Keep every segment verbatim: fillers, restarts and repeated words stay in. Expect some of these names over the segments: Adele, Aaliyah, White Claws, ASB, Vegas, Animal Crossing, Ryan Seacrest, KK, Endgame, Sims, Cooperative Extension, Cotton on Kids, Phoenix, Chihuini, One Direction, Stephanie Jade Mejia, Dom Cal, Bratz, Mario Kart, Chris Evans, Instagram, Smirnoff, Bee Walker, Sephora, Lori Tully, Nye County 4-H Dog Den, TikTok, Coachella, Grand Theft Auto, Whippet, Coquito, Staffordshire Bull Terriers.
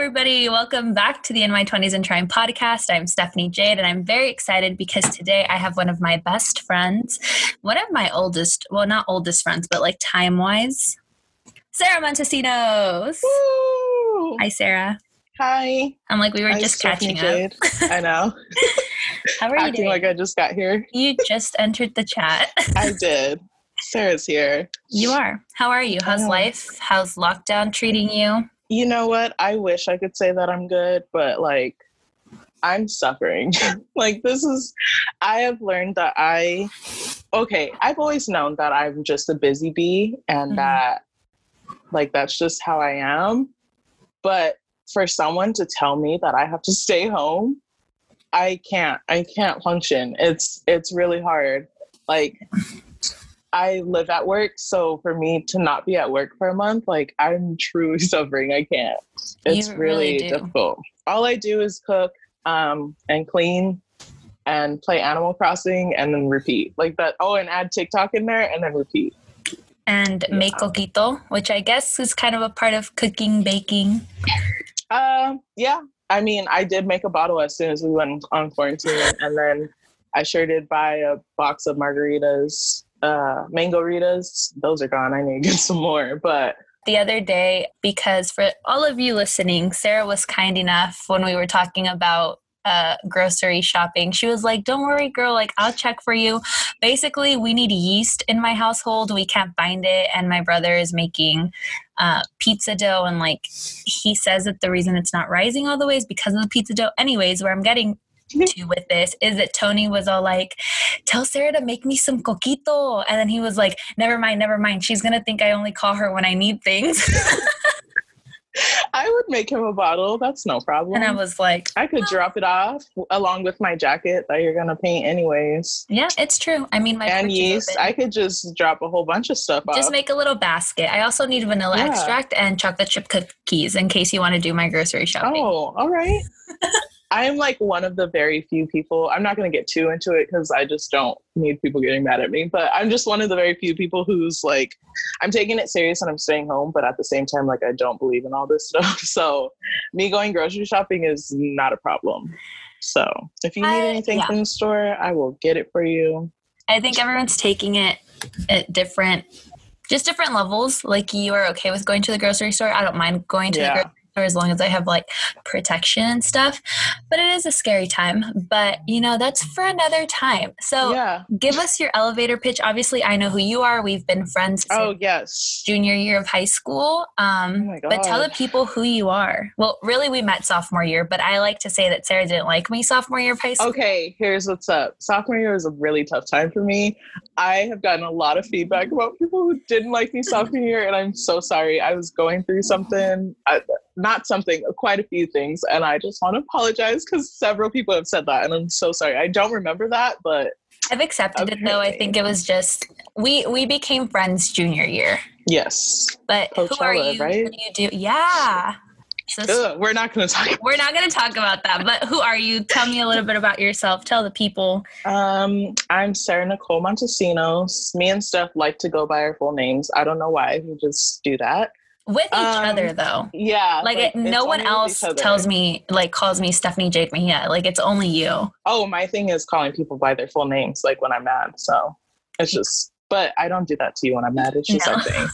everybody. Welcome back to the In My twenties and Trying podcast. I'm Stephanie Jade, and I'm very excited because today I have one of my best friends, one of my oldest, well, not oldest friends, but like time-wise, Sarah Montesinos. Woo! Hi, Sarah. Hi. I'm like, we were Hi, just Stephanie catching up. Jade. I know. How are Acting you doing? Like I just got here. You just entered the chat. I did. Sarah's here. You are. How are you? How's life? How's lockdown treating you? You know what? I wish I could say that I'm good, but like I'm suffering. Like this is, I have learned that I, okay, I've always known that I'm just a busy bee and mm-hmm. that like, that's just how I am. But for someone to tell me that I have to stay home, I can't, I can't function. It's, it's really hard. Like I live at work, so for me to not be at work for a month, like I'm truly suffering. I can't. It's you really, really difficult. All I do is cook um, and clean and play Animal Crossing and then repeat like that. Oh, and add TikTok in there and then repeat. And yeah. Make coquito, which I guess is kind of a part of cooking, baking. Um, uh, yeah. I mean, I did make a bottle as soon as we went on quarantine, and then I sure did buy a box of margaritas. Uh, mangoritas, those are gone. I need to get some more. But the other day, because for all of you listening, Sarah was kind enough when we were talking about uh, grocery shopping. She was like, don't worry, girl, like I'll check for you. Basically, we need yeast in my household. We can't find it. And my brother is making uh, pizza dough. And like he says that the reason it's not rising all the way is because of the pizza dough. Anyways, where I'm getting to with this is that Tony was all like, tell Sarah to make me some coquito, and then he was like, never mind never mind, she's gonna think I only call her when I need things. I would make him a bottle, that's no problem. And I was like, I could oh. drop it off along with my jacket that you're gonna paint anyways. Yeah, it's true. I mean, my and yeast, I could just drop a whole bunch of stuff just off. Make a little basket. I also need vanilla yeah. extract and chocolate chip cookies in case you want to do my grocery shopping. Oh, all right. I am like one of the very few people, I'm not going to get too into it because I just don't need people getting mad at me, but I'm just one of the very few people who's like, I'm taking it serious and I'm staying home, but at the same time, like I don't believe in all this stuff. So me going grocery shopping is not a problem. So if you need I, anything yeah. from the store, I will get it for you. I think everyone's taking it at different, just different levels. Like you are okay with going to the grocery store. I don't mind going to yeah. the grocery store. As long as I have like protection and stuff, but it is a scary time, but you know, that's for another time. So yeah. give us your elevator pitch. Obviously I know who you are. We've been friends since oh, yes. junior year of high school. Um, oh but tell the people who you are. Well, really we met sophomore year, but I like to say that Sarah didn't like me sophomore year of high school. Okay. Here's what's up. Sophomore year was a really tough time for me. I have gotten a lot of feedback about people who didn't like me sophomore year. And I'm so sorry. I was going through something. I, Not something, quite a few things. And I just want to apologize because several people have said that. And I'm so sorry. I don't remember that, but I've accepted apparently. It though. I think it was just, we, we became friends junior year. Yes. But Coachella, who are you? Right? What do you do? Yeah. So, Ugh, we're not going to talk. We're not going to talk about that, but who are you? Tell me a little bit about yourself. Tell the people. Um, I'm Sarah Nicole Montesinos. Me and Steph like to go by our full names. I don't know why. We just do that. With each um, other, though. Yeah. Like, like no one else tells me, like, calls me Stephanie Jade Mejia. Like, it's only you. Oh, my thing is calling people by their full names, like, when I'm mad. So it's just, but I don't do that to you when I'm mad. It's just no. our thing.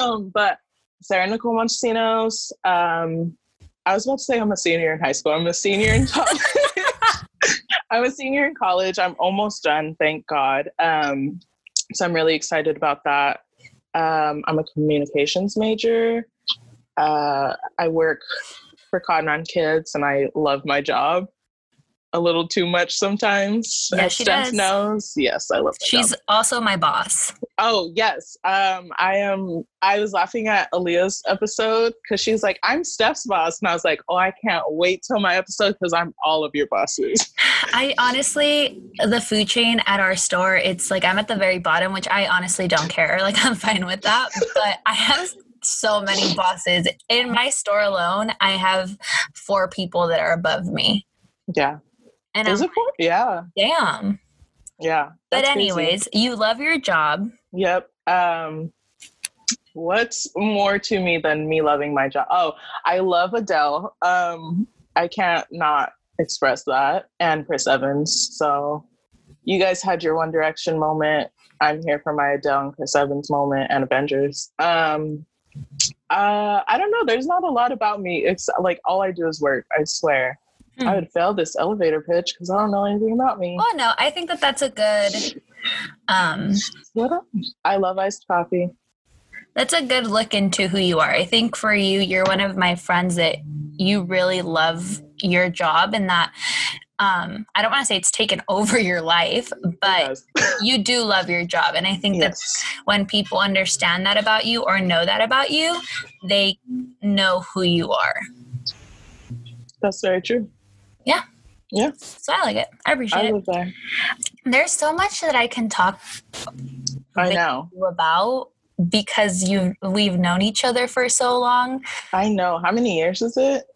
um, but Sarah Nicole Montesinos. Um, I was about to say I'm a senior in high school. I'm a senior in college. I'm a senior in college. I'm almost done, thank God. Um, so I'm really excited about that. Um, I'm a communications major. Uh, I work for Cotton on Kids, and I love my job a little too much sometimes. Yeah, she does. Knows. Yes, I love my She's job. Also my boss. Oh, yes. Um, I am. I was laughing at Aaliyah's episode because she's like, I'm Steph's boss. And I was like, oh, I can't wait till my episode because I'm all of your bosses. I honestly, the food chain at our store, it's like I'm at the very bottom, which I honestly don't care. Like, I'm fine with that. But I have so many bosses. In my store alone, I have four people that are above me. Yeah. And Is I'm it like, Yeah. Damn. Yeah. But anyways, crazy. You love your job. Yep. Um, what's more to me than me loving my job? Oh, I love Adele. Um, I can't not express that. And Chris Evans. So you guys had your One Direction moment. I'm here for my Adele and Chris Evans moment and Avengers. Um, uh, I don't know. There's not a lot about me. It's like all I do is work. I swear. Hmm. I would fail this elevator pitch because I don't know anything about me. Oh, no. I think that that's a good... Um, what up? I love iced coffee. That's a good look into who you are. I think for you, you're one of my friends that you really love your job and that... Um, I don't want to say it's taken over your life, but yes. You do love your job. And I think yes. that when people understand that about you or know that about you, they know who you are. That's very true. Yeah. Yeah. So I like it. I appreciate I it. That. There's so much that I can talk I know. You about because you we've known each other for so long. I know. How many years is it?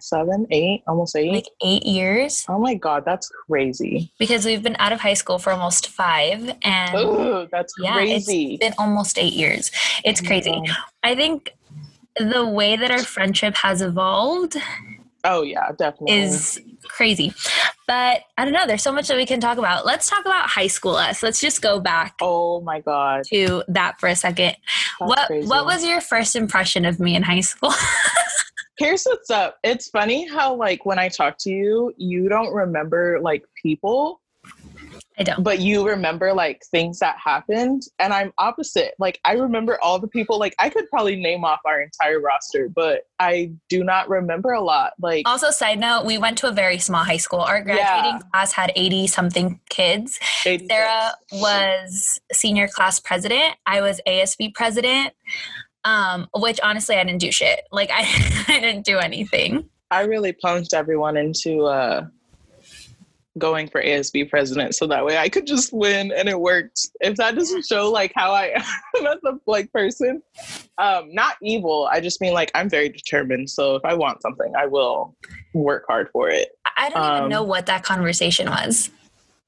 Seven, eight, almost eight. Like eight years. Oh my God, that's crazy. Because we've been out of high school for almost five. And ooh, that's yeah, crazy. It's been almost eight years. It's crazy. Yeah. I think the way that our friendship has evolved. Oh yeah, definitely. Is crazy. But I don't know, there's so much that we can talk about. Let's talk about high school us. Let's just go back. Oh my God. To that for a second. That's what crazy. What was your first impression of me in high school? Here's what's up. It's funny how, like, when I talk to you, you don't remember, like, people. I don't. But you remember, like, things that happened. And I'm opposite. Like, I remember all the people. Like, I could probably name off our entire roster, but I do not remember a lot. Like, also, side note, we went to a very small high school. Our graduating yeah. class had eighty-something kids. eighty-six. Sarah was senior class president. I was A S B president. Um, which honestly, I didn't do shit. Like I, I didn't do anything. I really plunged everyone into uh, going for A S B president, so that way I could just win, and it worked. If that doesn't show like how I am as a like person, um, not evil. I just mean like I'm very determined. So if I want something, I will work hard for it. I don't um, even know what that conversation was.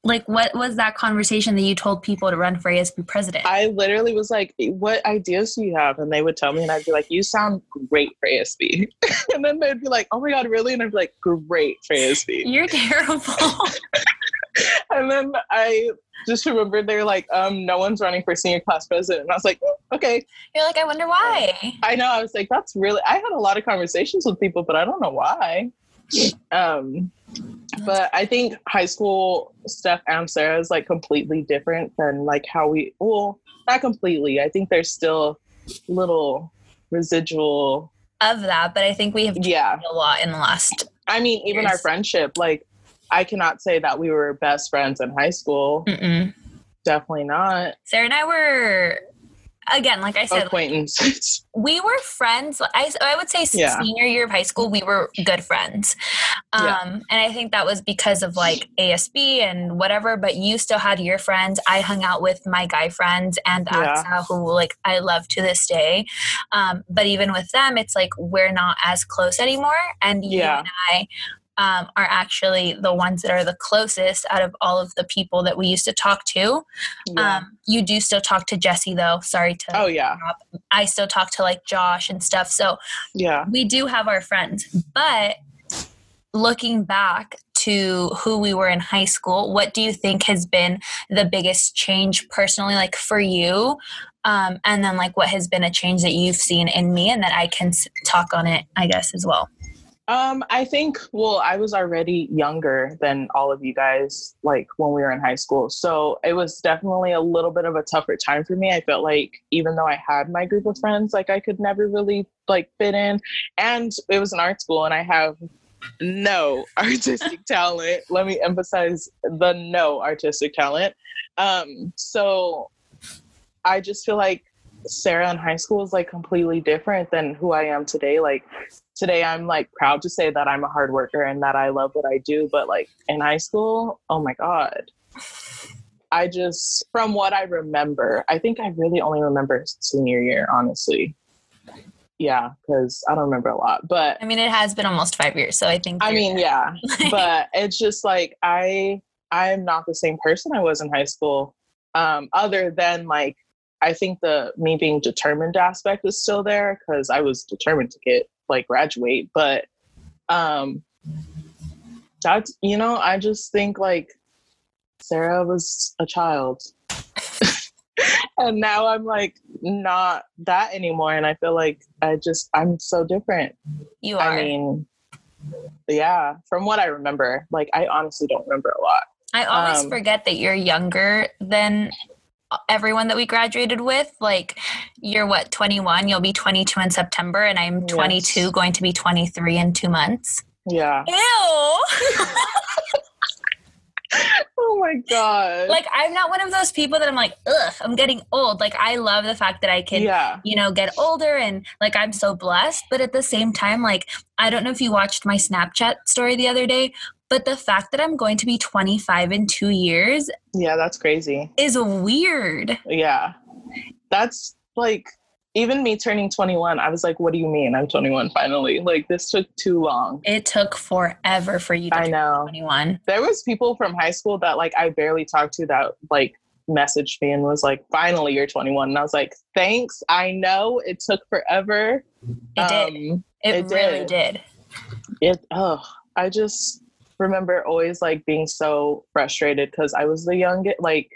Like, what was that conversation that you told people to run for A S B president? I literally was like, what ideas do you have? And they would tell me, and I'd be like, you sound great for A S B. And then they'd be like, oh my God, really? And I'd be like, great for A S B. You're terrible. And then I just remembered they were like, um, no one's running for senior class president. And I was like, oh, okay. You're like, I wonder why. I know. I was like, that's really, I had a lot of conversations with people, but I don't know why. Um, but I think high school Steph and Sarah is like completely different than like how we, well, not completely. I think there's still little residual of that, but I think we have changed yeah. a lot in the last I mean, years. Even our friendship, like I cannot say that we were best friends in high school. Mm-mm. Definitely not. Sarah and I were, again, like I said, acquaintances. Like, we were friends. I, I would say yeah. senior year of high school, we were good friends. Um, yeah. And I think that was because of like A S B and whatever, but you still had your friends. I hung out with my guy friends and yeah. Aksa, who like I love to this day. Um, but even with them, it's like, we're not as close anymore. And you yeah. and I um, are actually the ones that are the closest out of all of the people that we used to talk to. Yeah. Um, you do still talk to Jesse though. Sorry to, oh yeah. Stop. I still talk to like Josh and stuff. So yeah, we do have our friends, but looking back to who we were in high school, what do you think has been the biggest change personally, like for you? Um, and then like, what has been a change that you've seen in me and that I can talk on it, I guess, as well? Um, I think, well, I was already younger than all of you guys, like when we were in high school. So it was definitely a little bit of a tougher time for me. I felt like even though I had my group of friends, like I could never really like fit in. And it was an art school and I have no artistic talent. Let me emphasize the no artistic talent. Um, so I just feel like Sarah in high school is like completely different than who I am today. Like today I'm like proud to say that I'm a hard worker and that I love what I do. But like in high school, oh my God, I just, from what I remember, I think I really only remember senior year, honestly. Yeah. Cause I don't remember a lot, but I mean, it has been almost five years. So I think, I mean, yeah, but it's just like, I, I'm not the same person I was in high school. Um, other than like, I think the me being determined aspect is still there because I was determined to get like graduate, but um, that's, you know, I just think like Sarah was a child and now I'm like not that anymore. And I feel like I just, I'm so different. You are. I mean, yeah, from what I remember, like I honestly don't remember a lot. I always um, forget that you're younger than everyone that we graduated with. Like you're what, twenty-one, you'll be twenty-two in September, and I'm twenty-two, yes, going to be twenty-three in two months. Yeah. Ew. Oh my God. Like I'm not one of those people that I'm like, ugh, I'm getting old. Like I love the fact that I can, yeah, you know, get older and like, I'm so blessed. But at the same time, like, I don't know if you watched my Snapchat story the other day, but the fact that I'm going to be twenty-five in two years. Yeah, that's crazy. Is weird. Yeah. That's like, even me turning twenty-one, I was like, what do you mean? I'm twenty-one finally. Like, this took too long. It took forever for you to turn twenty-one. There was people from high school that, like, I barely talked to that, like, messaged me and was like, finally, you're twenty-one. And I was like, thanks. I know it took forever. It um, did. It, it really did. did. It. Oh, I just remember always like being so frustrated because I was the youngest, like,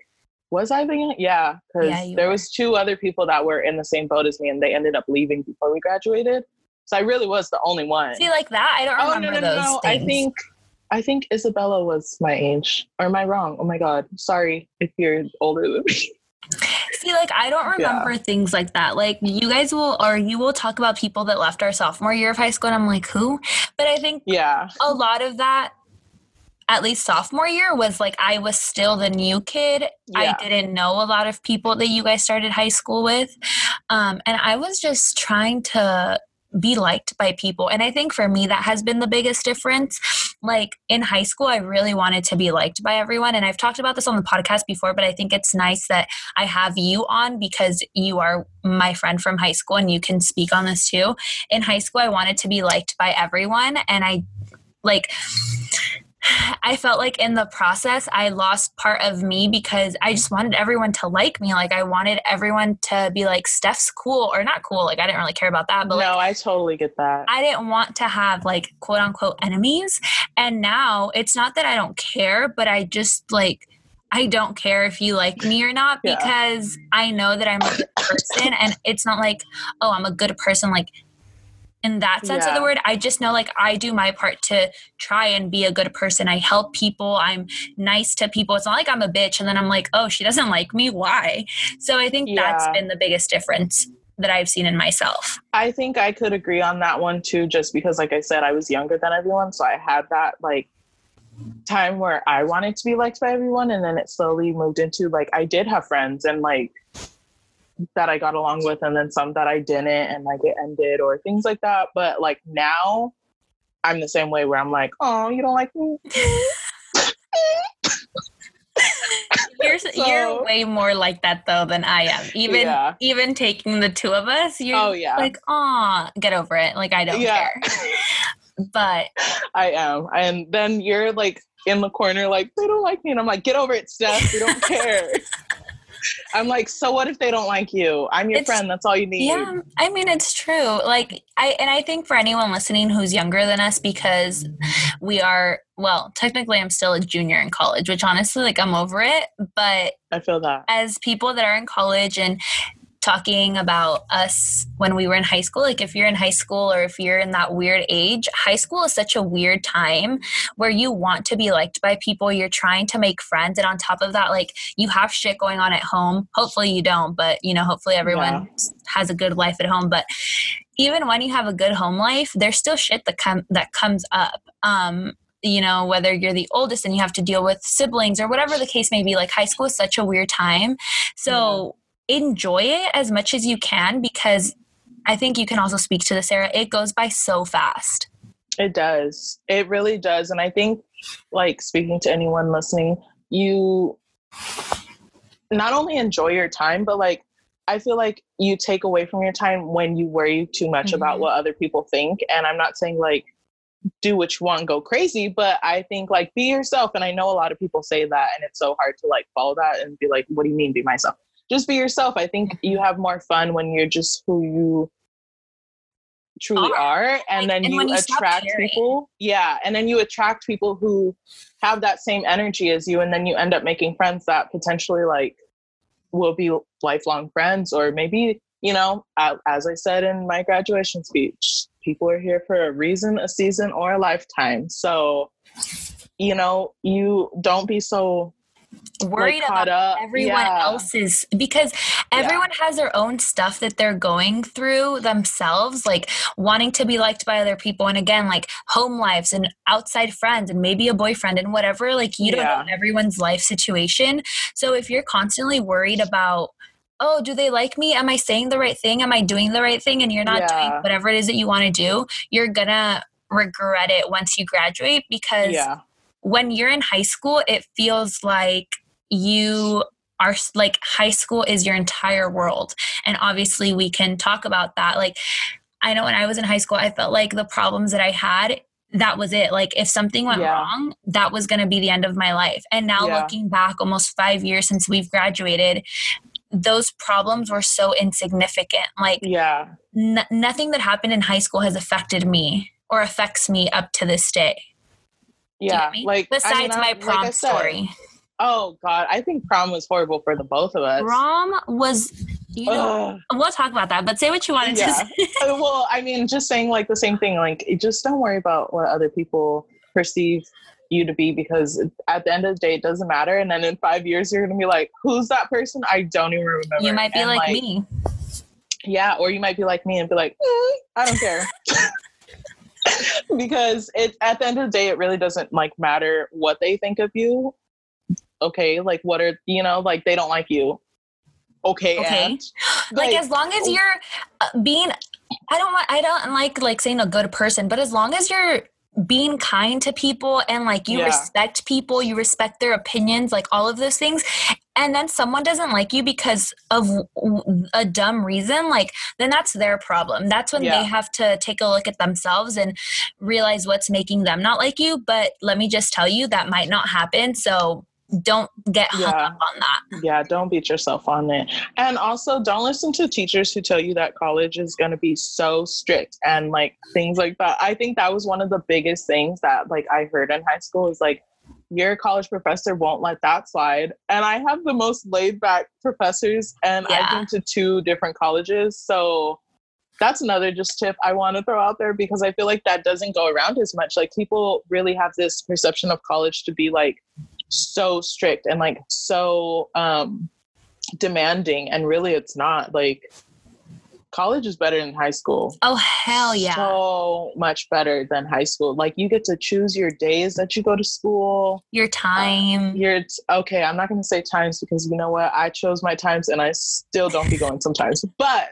was I the youngest? Yeah, because yeah, there were. was two other people that were in the same boat as me and they ended up leaving before we graduated. So I really was the only one. See, like that? I don't oh, remember no, no, those no. things. I think, I think Isabella was my age. Or am I wrong? Oh my God. Sorry if you're older than me. See, like, I don't remember yeah. things like that. Like, you guys will, or you will talk about people that left our sophomore year of high school and I'm like, who? But I think yeah. a lot of that, at least sophomore year, was like I was still the new kid. Yeah. I didn't know a lot of people that you guys started high school with. Um, and I was just trying to be liked by people. And I think for me, that has been the biggest difference. Like in high school, I really wanted to be liked by everyone. And I've talked about this on the podcast before, but I think it's nice that I have you on because you are my friend from high school and you can speak on this too. In high school, I wanted to be liked by everyone. And I like... I felt like in the process, I lost part of me because I just wanted everyone to like me. Like I wanted everyone to be like, Steph's cool or not cool. Like I didn't really care about that. But no, like, I totally get that. I didn't want to have like quote unquote enemies. And now it's not that I don't care, but I just like, I don't care if you like me or not yeah. because I know that I'm a good person and it's not like, oh, I'm a good person. Like, in that sense yeah. of the word, I just know like I do my part to try and be a good person. I help people. I'm nice to people. It's not like I'm a bitch and then I'm like, oh, she doesn't like me. Why? So I think yeah. that's been the biggest difference that I've seen in myself. I think I could agree on that one too, just because like I said, I was younger than everyone. So I had that like time where I wanted to be liked by everyone. And then it slowly moved into like, I did have friends and like, that I got along with and then some that I didn't and like it ended or things like that. But like now I'm the same way where I'm like, oh, you don't like me. You're, so, you're way more like that though than I am. Even, yeah. even taking the two of us, you're oh, yeah. like, oh, get over it. Like I don't yeah. care. But I am. And then you're like in the corner, like they don't like me. And I'm like, get over it, Steph. We don't care. I'm like, so what if they don't like you? I'm your it's, friend. That's all you need. Yeah. I mean, it's true. Like I, and I think for anyone listening who's younger than us, because we are, well, technically I'm still a junior in college, which honestly, like I'm over it, but I feel that as people that are in college and talking about us when we were in high school, like if you're in high school or if you're in that weird age, high school is such a weird time where you want to be liked by people. You're trying to make friends. And on top of that, like you have shit going on at home. Hopefully you don't, but you know, hopefully everyone yeah. has a good life at home. But even when you have a good home life, there's still shit that com- that comes up. Um, you know, whether you're the oldest and you have to deal with siblings or whatever the case may be, like high school is such a weird time. So mm-hmm. enjoy it as much as you can, because I think you can also speak to this, Sarah. It goes by so fast. It does. It really does. And I think like speaking to anyone listening, you not only enjoy your time, but like, I feel like you take away from your time when you worry too much mm-hmm. about what other people think. And I'm not saying like, do what you want, go crazy. But I think like be yourself. And I know a lot of people say that and it's so hard to like follow that and be like, what do you mean be myself? just be yourself. I think you have more fun when you're just who you truly are. are and like, then and you, you attract people. Yeah. And then you attract people who have that same energy as you. And then you end up making friends that potentially like will be lifelong friends, or maybe, you know, as I said in my graduation speech, people are here for a reason, a season, or a lifetime. So, you know, you don't be so worried like, about up. everyone yeah. else's, because everyone yeah. has their own stuff that they're going through themselves, like wanting to be liked by other people. And again, like home lives and outside friends and maybe a boyfriend and whatever, like you don't yeah. know everyone's life situation. So if you're constantly worried about, oh, do they like me? Am I saying the right thing? Am I doing the right thing? And you're not yeah. doing whatever it is that you want to do, you're gonna regret it once you graduate, because yeah. when you're in high school, it feels like you are like high school is your entire world. And obviously we can talk about that. Like, I know when I was in high school, I felt like the problems that I had, that was it. Like if something went yeah. wrong, that was going to be the end of my life. And now yeah. looking back almost five years since we've graduated, those problems were so insignificant. Like yeah. n- nothing that happened in high school has affected me or affects me up to this day. Yeah, you know, like besides I mean, my prom like said, story. Oh God, I think prom was horrible for the both of us. Prom was, you know, Ugh. we'll talk about that. But say what you wanted yeah. to say. Well, I mean, just saying like the same thing. Like, just don't worry about what other people perceive you to be, because at the end of the day, it doesn't matter. And then in five years, you're gonna be like, "Who's that person? I don't even remember." You might be and, like, like me. Yeah, or you might be like me and be like, mm, "I don't care." Because it at the end of the day, it really doesn't like matter what they think of you. Okay, like what are you know like they don't like you. Okay, okay. And, like, like as long as you're being, I don't want, I don't like like saying a good person, but as long as you're being kind to people and like you yeah. respect people, you respect their opinions, like all of those things. And then someone doesn't like you because of a dumb reason, like then that's their problem. That's when yeah. they have to take a look at themselves and realize what's making them not like you. But let me just tell you, that might not happen. So don't get hung yeah. up on that. Yeah, don't beat yourself on it. And also don't listen to teachers who tell you that college is going to be so strict and like things like that. I think that was one of the biggest things that like I heard in high school is like, your college professor won't let that slide. And I have the most laid back professors, and yeah. I've been to two different colleges. So that's another just tip I want to throw out there, because I feel like that doesn't go around as much. Like people really have this perception of college to be like so strict and like so um, demanding. And really it's not. Like college is better than high school. Oh, hell yeah. So much better than high school. Like, you get to choose your days that you go to school. Your time. Uh, your t- okay, I'm not going to say times, because you know what? I chose my times and I still don't be going sometimes. But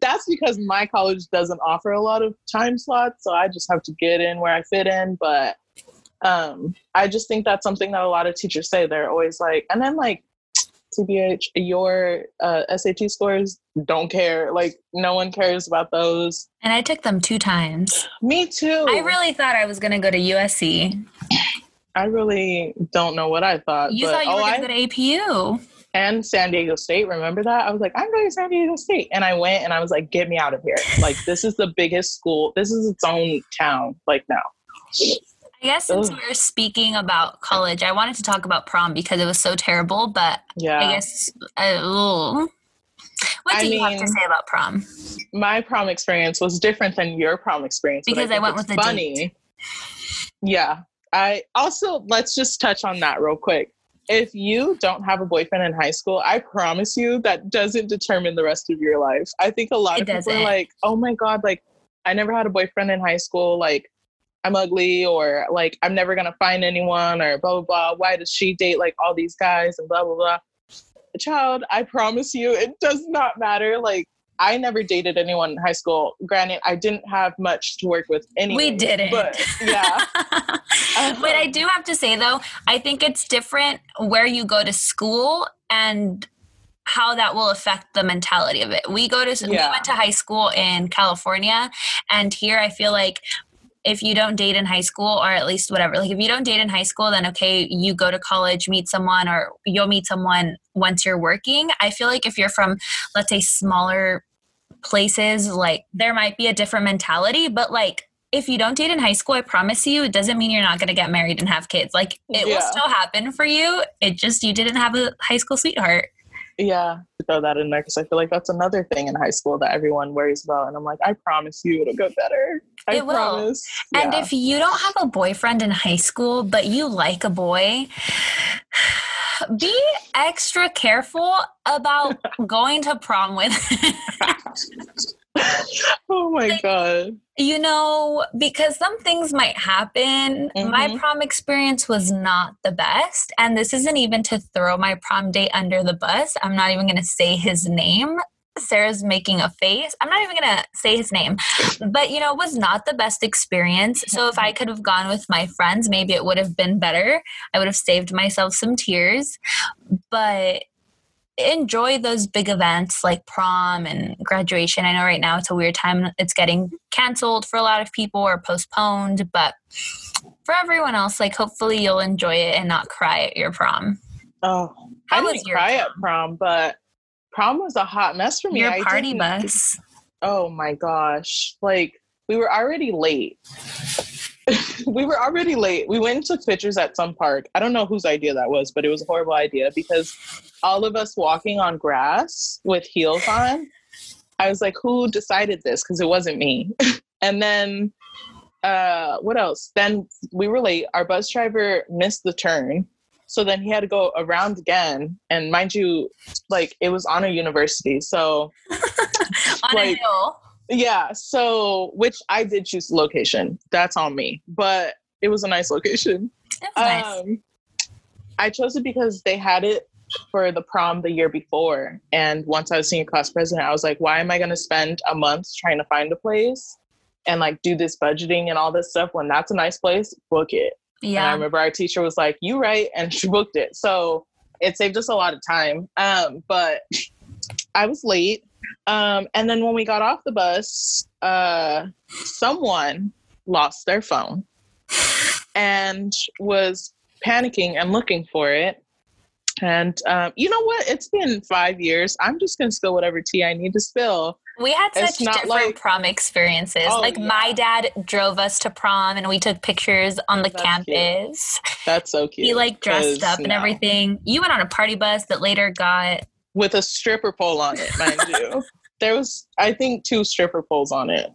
that's because my college doesn't offer a lot of time slots, so I just have to get in where I fit in. But um, I just think that's something that a lot of teachers say. They're always like, and then like, T B H, your uh, S A T scores, don't care. Like, no one cares about those. And I took them two times. Me too. I really thought I was going to go to U S C. I really don't know what I thought. You but, thought you oh, were going to go to A P U. And San Diego State, remember that? I was like, I'm going to San Diego State. And I went and I was like, get me out of here. Like, this is the biggest school. This is its own town. Like, no. I guess since Ugh. we were speaking about college, I wanted to talk about prom because it was so terrible, but yeah. I guess, I, what do I you mean, have to say about prom? My prom experience was different than your prom experience. Because I, I went with funny. a date. Yeah. I also, let's just touch on that real quick. If you don't have a boyfriend in high school, I promise you that doesn't determine the rest of your life. I think a lot it of people doesn't. Are like, oh my God, like I never had a boyfriend in high school. Like, I'm ugly, or like, I'm never going to find anyone, or blah, blah, blah. Why does she date like all these guys and blah, blah, blah. Child, I promise you, it does not matter. Like, I never dated anyone in high school. Granted, I didn't have much to work with anyway. We didn't. But, yeah. uh-huh. But I do have to say, though, I think it's different where you go to school and how that will affect the mentality of it. We go to, yeah. we went to high school in California, and here I feel like if you don't date in high school, or at least whatever, like if you don't date in high school, then okay, you go to college, meet someone, or you'll meet someone once you're working. I feel like if you're from, let's say, smaller places, like there might be a different mentality, but like if you don't date in high school, I promise you, it doesn't mean you're not going to get married and have kids. Like it yeah. will still happen for you. It just, you didn't have a high school sweetheart. Yeah, to throw that in there, because I feel like that's another thing in high school that everyone worries about. And I'm like, I promise you it'll go better. I it will. promise. And yeah. if you don't have a boyfriend in high school, but you like a boy, be extra careful about going to prom with him. Oh my like, God. You know, because some things might happen. Mm-hmm. My prom experience was not the best. And this isn't even to throw my prom date under the bus. I'm not even going to say his name. Sarah's making a face. I'm not even going to say his name. But, you know, it was not the best experience. So if I could have gone with my friends, maybe it would have been better. I would have saved myself some tears. But enjoy those big events like prom and graduation. I know right now it's a weird time. It's getting canceled for a lot of people or postponed, but for everyone else, like hopefully you'll enjoy it and not cry at your prom. Oh, How I was didn't your cry prom? at prom, but prom was a hot mess for me. Your party bus. Oh my gosh. Like we were already late. We were already late. We went and took pictures at some park. I don't know whose idea that was, but it was a horrible idea because all of us walking on grass with heels on, I was like, who decided this? Because it wasn't me. And then, uh, what else? Then we were late. Our bus driver missed the turn. So then he had to go around again. And mind you, like it was on a university. So on like, a hill. Yeah, so, which I did choose location. That's on me. But it was a nice location. It was um, nice. I chose it because they had it for the prom the year before. And once I was senior class president, I was like, why am I going to spend a month trying to find a place and like do this budgeting and all this stuff when that's a nice place? Book it. Yeah. And I remember our teacher was like, you right. And she booked it. So it saved us a lot of time. Um, but I was late. Um, and then when we got off the bus, uh, someone lost their phone and was panicking and looking for it. And um, you know what? It's been five years. I'm just going to spill whatever tea I need to spill. We had such different like, prom experiences. Oh, like yeah. my dad drove us to prom and we took pictures on the That's campus. Cute. That's so cute. He like dressed up and no. everything. You went on a party bus that later got... with a stripper pole on it, mind you. There was, I think, two stripper poles on it.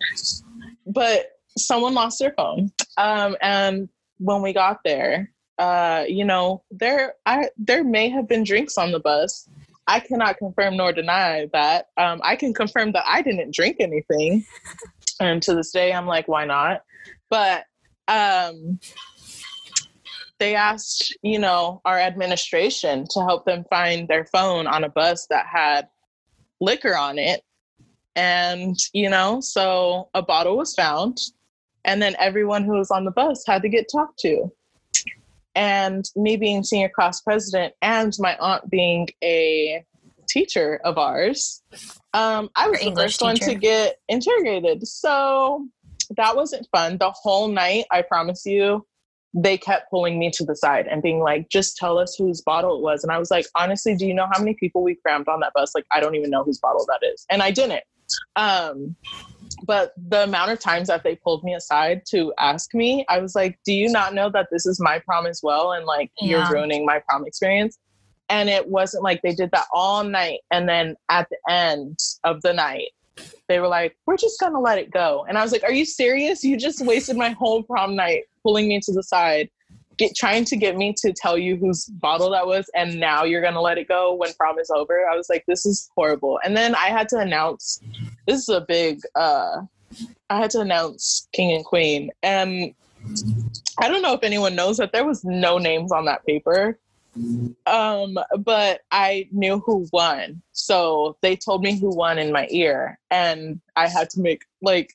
But someone lost their phone. Um, and when we got there, uh, you know, there I there may have been drinks on the bus. I cannot confirm nor deny that. Um, I can confirm that I didn't drink anything. And to this day, I'm like, why not? But um, they asked, you know, our administration to help them find their phone on a bus that had liquor on it. And, you know, so a bottle was found. And then everyone who was on the bus had to get talked to. And me being senior class president and my aunt being a teacher of ours, um, I was the first one to get interrogated. So that wasn't fun. The whole night, I promise you, they kept pulling me to the side and being like, just tell us whose bottle it was. And I was like, honestly, do you know how many people we crammed on that bus? Like, I don't even know whose bottle that is. And I didn't. Um, but the amount of times that they pulled me aside to ask me, I was like, do you not know that this is my prom as well? And like, yeah. you're ruining my prom experience. And it wasn't like they did that all night. And then at the end of the night, they were like, we're just going to let it go. And I was like, are you serious? You just wasted my whole prom night pulling me to the side, get, trying to get me to tell you whose bottle that was. And now you're going to let it go when prom is over. I was like, this is horrible. And then I had to announce, this is a big, uh, I had to announce King and Queen. And I don't know if anyone knows that there was no names on that paper. Um, but I knew who won. So they told me who won in my ear and I had to make like,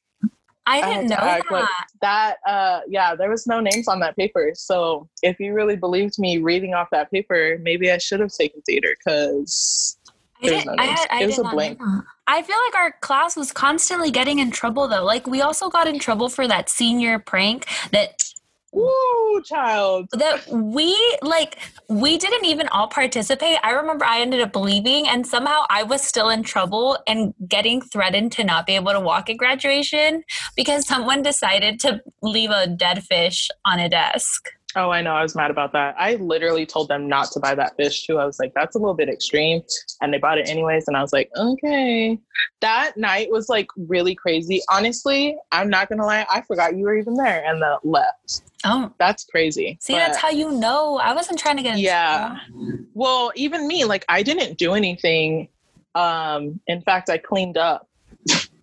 I didn't I know act, that. Like, that uh, yeah, there was no names on that paper. So if you really believed me reading off that paper, maybe I should have taken theater because I did, I had, I it was a blank. Know. I feel like our class was constantly getting in trouble, though. Like, we also got in trouble for that senior prank that... Woo, child. That we, like, we didn't even all participate. I remember I ended up leaving, and somehow I was still in trouble and getting threatened to not be able to walk at graduation because someone decided to leave a dead fish on a desk. Oh, I know. I was mad about that. I literally told them not to buy that fish, too. I was like, that's a little bit extreme. And they bought it anyways. And I was like, okay. That night was, like, really crazy. Honestly, I'm not going to lie. I forgot you were even there and then left. Oh. That's crazy. See, but that's how you know. I wasn't trying to get into Yeah. Trouble. Well, even me, like, I didn't do anything. Um, in fact, I cleaned up.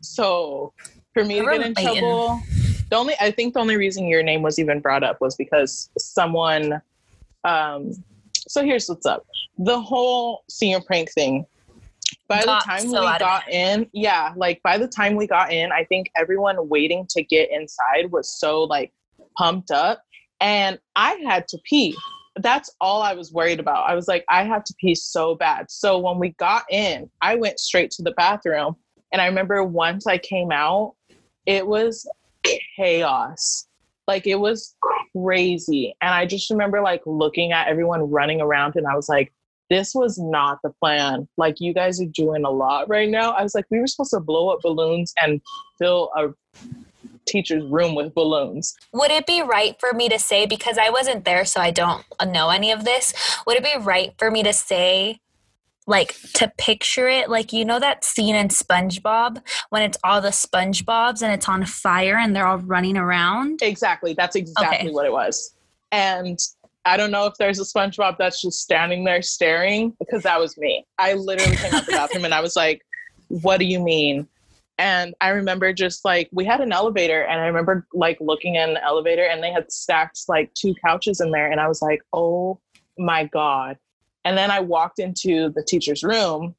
So, for me to get in fighting. trouble... The only, I think the only reason your name was even brought up was because someone, um, so here's what's up. The whole senior prank thing, by the time we got in, yeah, like by the time we got in, I think everyone waiting to get inside was so like pumped up and I had to pee. That's all I was worried about. I was like, I have to pee so bad. So when we got in, I went straight to the bathroom and I remember once I came out, it was chaos. Like it was crazy. And I just remember like looking at everyone running around and I was like, this was not the plan. Like you guys are doing a lot right now. I was like, we were supposed to blow up balloons and fill a teacher's room with balloons. Would it be right for me to say, because I wasn't there, so I don't know any of this. Would it be right for me to say, like to picture it, like, you know, that scene in SpongeBob when it's all the SpongeBobs and it's on fire and they're all running around. Exactly. That's exactly okay. what it was. And I don't know if there's a SpongeBob that's just standing there staring because that was me. I literally came out the bathroom and I was like, what do you mean? And I remember just like, we had an elevator and I remember like looking in the elevator and they had stacked like two couches in there. And I was like, oh my God. And then I walked into the teacher's room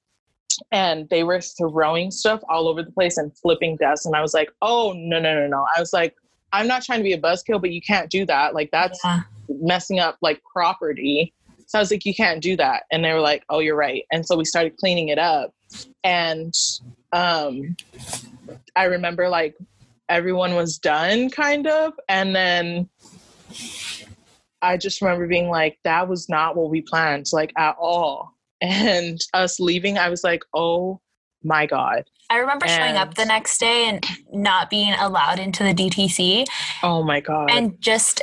and they were throwing stuff all over the place and flipping desks. And I was like, oh, no, no, no, no. I was like, I'm not trying to be a buzzkill, but you can't do that. Like that's yeah. messing up like property. So I was like, you can't do that. And they were like, oh, you're right. And so we started cleaning it up. And um, I remember like everyone was done kind of. And then I just remember being like, that was not what we planned, like at all. And us leaving, I was like, oh my God. I remember and showing up the next day and not being allowed into the D T C. Oh my God. And just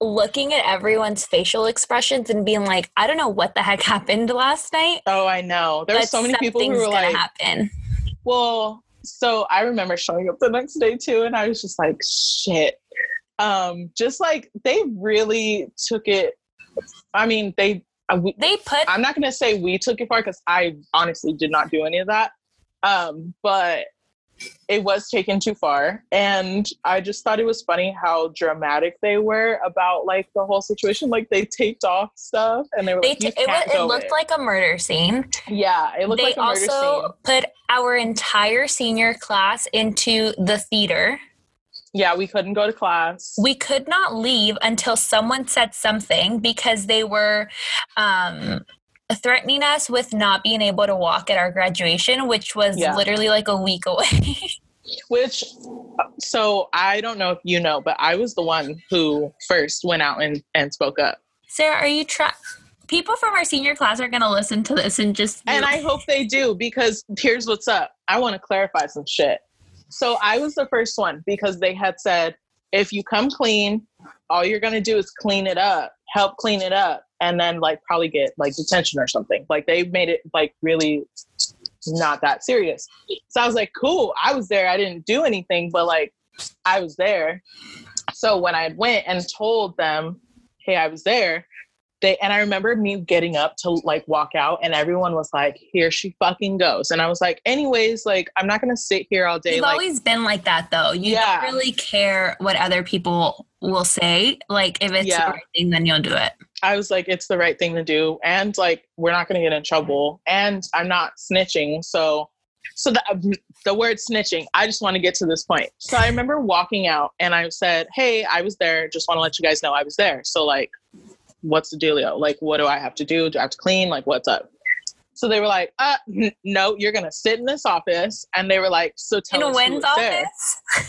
looking at everyone's facial expressions and being like, I don't know what the heck happened last night. Oh, I know. There were so many people who were like, happen. Well, so I remember showing up the next day too. And I was just like, shit. Um, just like they really took it. I mean, they, uh, we, they put, I'm not going to say we took it far because I honestly did not do any of that. Um, but it was taken too far. And I just thought it was funny how dramatic they were about like the whole situation. Like they taped off stuff and they were they like, t- you it, can't was, go it looked it. like a murder scene. Yeah. It looked they like a murder scene. They also put our entire senior class into the theater. Yeah, we couldn't go to class. We could not leave until someone said something because they were um, threatening us with not being able to walk at our graduation, which was yeah. literally like a week away. Which, so I don't know if you know, but I was the one who first went out and, and spoke up. Sarah, are you trying... People from our senior class are going to listen to this and just... And I hope they do because here's what's up. I want to clarify some shit. So I was the first one because they had said, if you come clean, all you're going to do is clean it up, help clean it up, and then like probably get like detention or something. Like they made it like really not that serious. So I was like, cool, I was there. I didn't do anything, but like I was there. So when I went and told them, hey, I was there. They, and I remember me getting up to like walk out and everyone was like, here she fucking goes. And I was like, anyways, like, I'm not going to sit here all day. You've like, always been like that though. You yeah. don't really care what other people will say. Like if it's yeah. the right thing, then you'll do it. I was like, it's the right thing to do. And like, we're not going to get in trouble and I'm not snitching. So, so the, the word snitching, I just want to get to this point. So I remember walking out and I said, hey, I was there. Just want to let you guys know I was there. So like, what's the dealio? Like, what do I have to do? Do I have to clean? Like, what's up? So they were like, uh, no, you're going to sit in this office. And they were like, so tell in us who is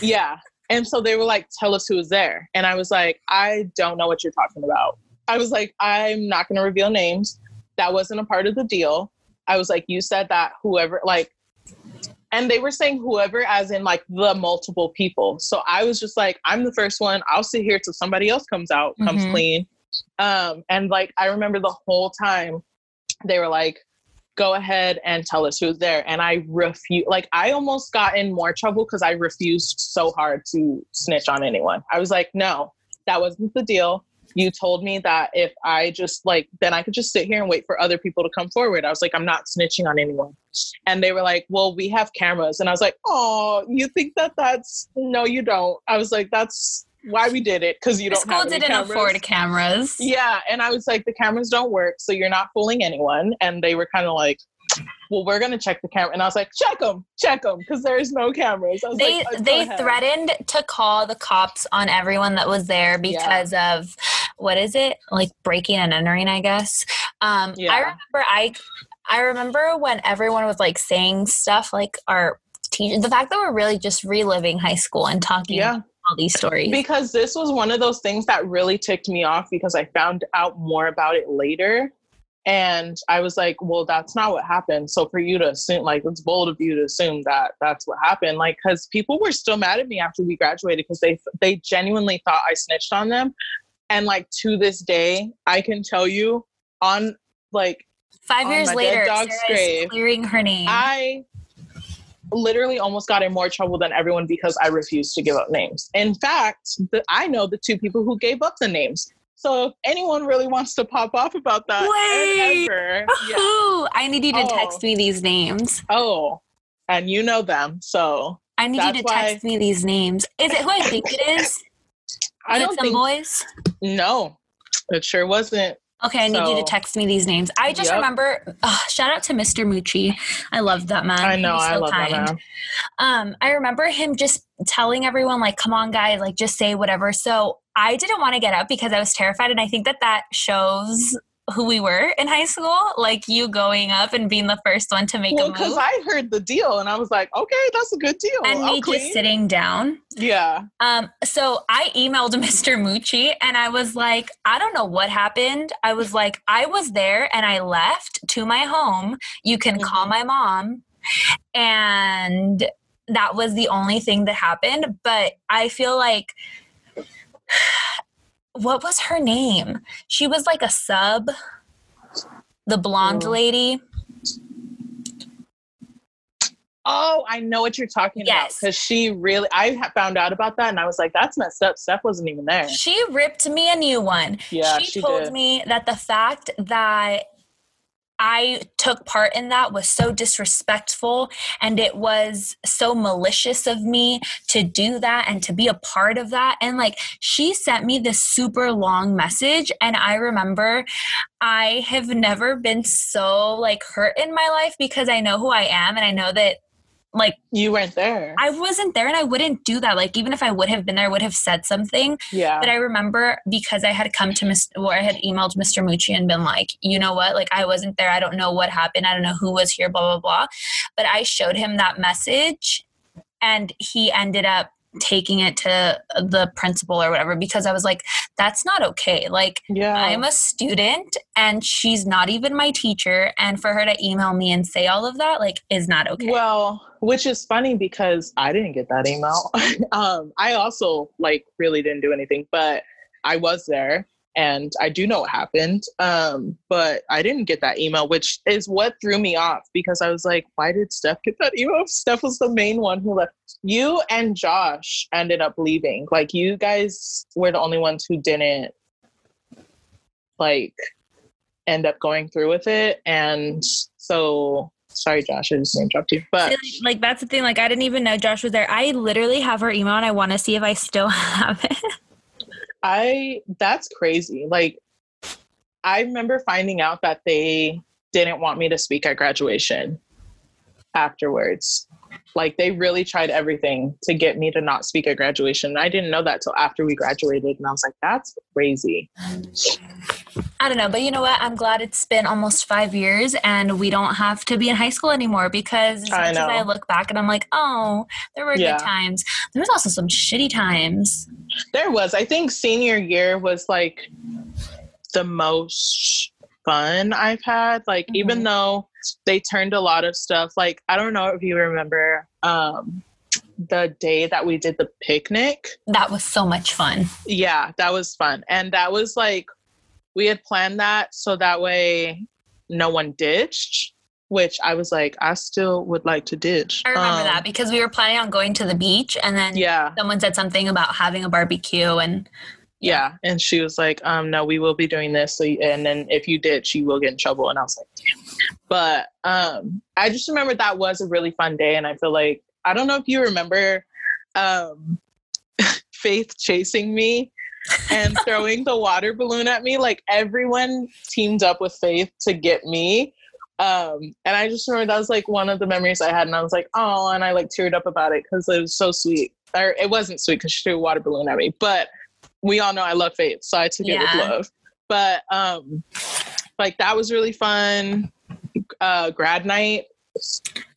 there. Yeah. And so they were like, tell us who is there. And I was like, I don't know what you're talking about. I was like, I'm not going to reveal names. That wasn't a part of the deal. I was like, you said that whoever, like, and they were saying whoever as in like the multiple people. So I was just like, I'm the first one. I'll sit here till somebody else comes out, comes mm-hmm. clean. Um, and like, I remember the whole time they were like, go ahead and tell us who's there. And I refused, like, I almost got in more trouble because I refused so hard to snitch on anyone. I was like, no, that wasn't the deal. You told me that if I just like, then I could just sit here and wait for other people to come forward. I was like, I'm not snitching on anyone. And they were like, well, we have cameras. And I was like, oh, you think that that's, no, you don't. I was like, that's why we did it. Cause you don't have any cameras. School didn't afford cameras. Yeah. And I was like, the cameras don't work. So you're not fooling anyone. And they were kind of like, well, we're going to check the camera. And I was like, check them, check them, because there's no cameras. I was they like, oh, they ahead. threatened to call the cops on everyone that was there because yeah. of, what is it? Like breaking and entering, I guess. Um, yeah. I remember I, I remember when everyone was like saying stuff like our teachers, the fact that we're really just reliving high school and talking yeah. all these stories. Because this was one of those things that really ticked me off because I found out more about it later. And I was like, well, that's not what happened. So for you to assume, like, it's bold of you to assume that that's what happened. Like, because people were still mad at me after we graduated because they they genuinely thought I snitched on them. And, like, to this day, I can tell you on, like, five on years later, Sarah's grave, clearing her name. I literally almost got in more trouble than everyone because I refused to give up names. In fact, the, I know the two people who gave up the names. So if anyone really wants to pop off about that, wait, ever, yeah. oh, I need you to oh. text me these names. Oh, and you know them, so I need you to why... text me these names. Is it who I think it is? I is don't it some think boys. No, it sure wasn't. Okay, I need so... you to text me these names. I just yep. remember. Oh, shout out to Mister Mucci. I loved that man. I know. He was so I love kind. that man. Um, I remember him just telling everyone, like, "Come on, guys! Like, just say whatever." So I didn't want to get up because I was terrified. And I think that that shows who we were in high school. Like you going up and being the first one to make well, a move. Because I heard the deal and I was like, okay, that's a good deal. And I'll me clean. Just sitting down. Yeah. Um. So I emailed Mister Mucci and I was like, I don't know what happened. I was like, I was there and I left to my home. You can mm-hmm. call my mom. And that was the only thing that happened. But I feel like... what was her name? She was like a sub, the blonde Ooh. lady. Oh, I know what you're talking yes. about. Because she really, I found out about that and I was like, that's messed up. Steph wasn't even there. She ripped me a new one. Yeah, she, she told did. me that the fact that I took part in that was so disrespectful and it was so malicious of me to do that and to be a part of that. And like, she sent me this super long message and I remember I have never been so like hurt in my life because I know who I am and I know that like you weren't there. I wasn't there and I wouldn't do that. Like even if I would have been there, I would have said something. Yeah. But I remember because I had come to Mister or I had emailed Mister Mucci and been like, you know what? Like I wasn't there. I don't know what happened. I don't know who was here, blah, blah, blah. But I showed him that message and he ended up taking it to the principal or whatever, because I was like, that's not okay. Like yeah. I'm a student and she's not even my teacher. And for her to email me and say all of that, like is not okay. Well, which is funny because I didn't get that email. um, I also like really didn't do anything, but I was there and I do know what happened. Um, but I didn't get that email, which is what threw me off because I was like, why did Steph get that email? Steph was the main one who left. You and Josh ended up leaving. Like, you guys were the only ones who didn't, like, end up going through with it. And so, sorry, Josh, I just name dropped you. But, like, like, that's the thing. Like, I didn't even know Josh was there. I literally have her email, and I want to see if I still have it. I, that's crazy. Like, I remember finding out that they didn't want me to speak at graduation afterwards. Like, they really tried everything to get me to not speak at graduation. And I didn't know that till after we graduated. And I was like, that's crazy. I don't know. But you know what? I'm glad it's been almost five years and we don't have to be in high school anymore, because as much as I look back and I'm like, oh, there were yeah. good times. There was also some shitty times. There was. I think senior year was like the most fun I've had. Like, mm-hmm. even though they turned a lot of stuff. Like, I don't know if you remember um, the day that we did the picnic. That was so much fun. Yeah, that was fun. And that was like, we had planned that so that way no one ditched, which I was like, I still would like to ditch. I remember um, that because we were planning on going to the beach, and then yeah. someone said something about having a barbecue and... Yeah. yeah. And she was like, um, no, we will be doing this. So, and then if you did, she will get in trouble. And I was like, damn. But um, I just remember that was a really fun day. And I feel like, I don't know if you remember um, Faith chasing me and throwing the water balloon at me. Like, everyone teamed up with Faith to get me. Um, and I just remember that was like one of the memories I had. And I was like, oh, and I like teared up about it because it was so sweet. Or it wasn't sweet because she threw a water balloon at me, but we all know I love Faith, so I took yeah. it with love. But, um, like, that was really fun. Uh, grad night.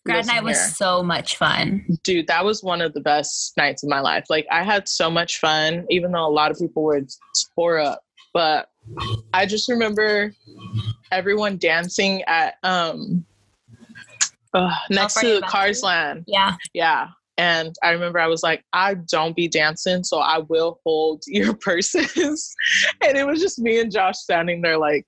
Grad night was so much fun. Dude, that was one of the best nights of my life. Like, I had so much fun, even though a lot of people were tore up. But I just remember everyone dancing at um, uh, next to Cars Land. Yeah. Yeah. And I remember I was like, I don't be dancing, so I will hold your purses. And it was just me and Josh standing there like,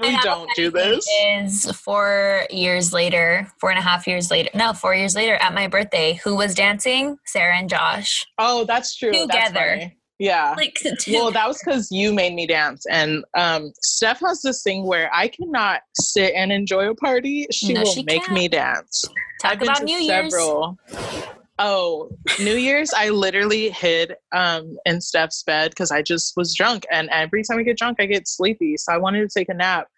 we and don't do this. Is four years later, four and a half years later. No, four years later at my birthday, who was dancing? Sarah and Josh. Oh, that's true. Together. That's funny. Yeah. Like, together. Well, that was because you made me dance. And um, Steph has this thing where I cannot sit and enjoy a party. She no, will she make can't. me dance. Talk I've been about to New several. Year's. Oh, New Year's, I literally hid um, in Steph's bed because I just was drunk. And every time I get drunk, I get sleepy. So I wanted to take a nap.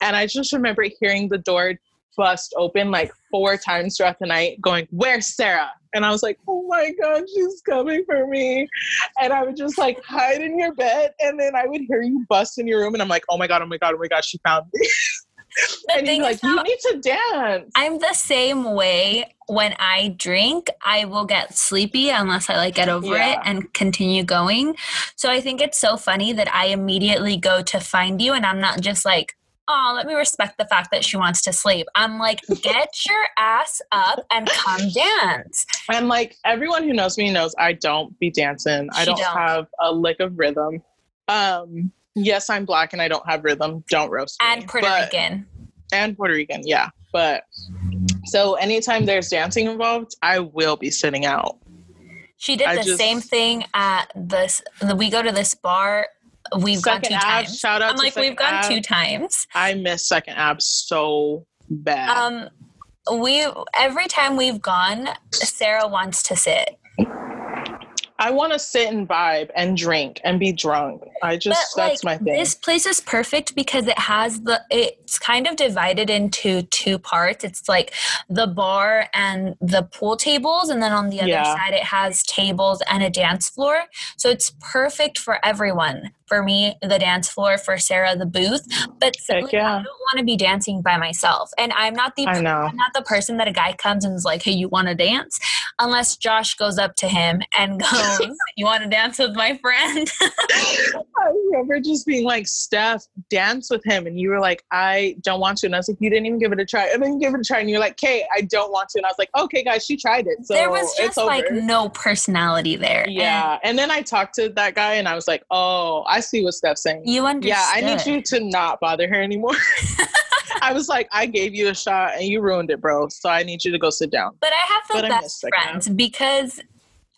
And I just remember hearing the door bust open like four times throughout the night going, where's Sarah? And I was like, oh my God, she's coming for me. And I would just like hide in your bed. And then I would hear you bust in your room. And I'm like, oh my God, oh my God, oh my God, she found me. The and thing like, is how, you need to dance. I'm the same way. When I drink, I will get sleepy unless I like get over yeah. it and continue going. So I think it's so funny that I immediately go to find you, and I'm not just like, oh, let me respect the fact that she wants to sleep. I'm like, get your ass up and come dance. And like, everyone who knows me knows I don't be dancing. She I don't, don't have a lick of rhythm. Um Yes, I'm Black and I don't have rhythm. Don't roast me. And Puerto but, Rican. And Puerto Rican, yeah. But so anytime there's dancing involved, I will be sitting out. She did I the just, same thing at this. The, we go to this bar. We've gone two ab, times. Shout out I'm to like, we've gone ab. two times. I miss Second Ab so bad. Um, we every time we've gone, Sarah wants to sit. I want to sit and vibe and drink and be drunk. I just, but, that's like, my thing. This place is perfect because it has the, it's kind of divided into two parts. It's like the bar and the pool tables. And then on the other yeah. side, it has tables and a dance floor. So it's perfect for everyone. For me, the dance floor. For Sarah, the booth. But like, yeah. I don't want to be dancing by myself. And I'm not the person, I'm not the person that a guy comes and is like, hey, you want to dance? Unless Josh goes up to him and goes, you want to dance with my friend? I remember just being like, Steph, dance with him. And you were like, I don't want to. And I was like, you didn't even give it a try. And then you give it a try. And you're like, Kay, I don't want to. And I was like, okay, guys, she tried it. So there was just it's like over. No personality there. Yeah. And, and then I talked to that guy and I was like, oh, I see what Steph's saying. You understand. Yeah, I need you to not bother her anymore. I was like, I gave you a shot and you ruined it, bro. So I need you to go sit down. But I have the best friends because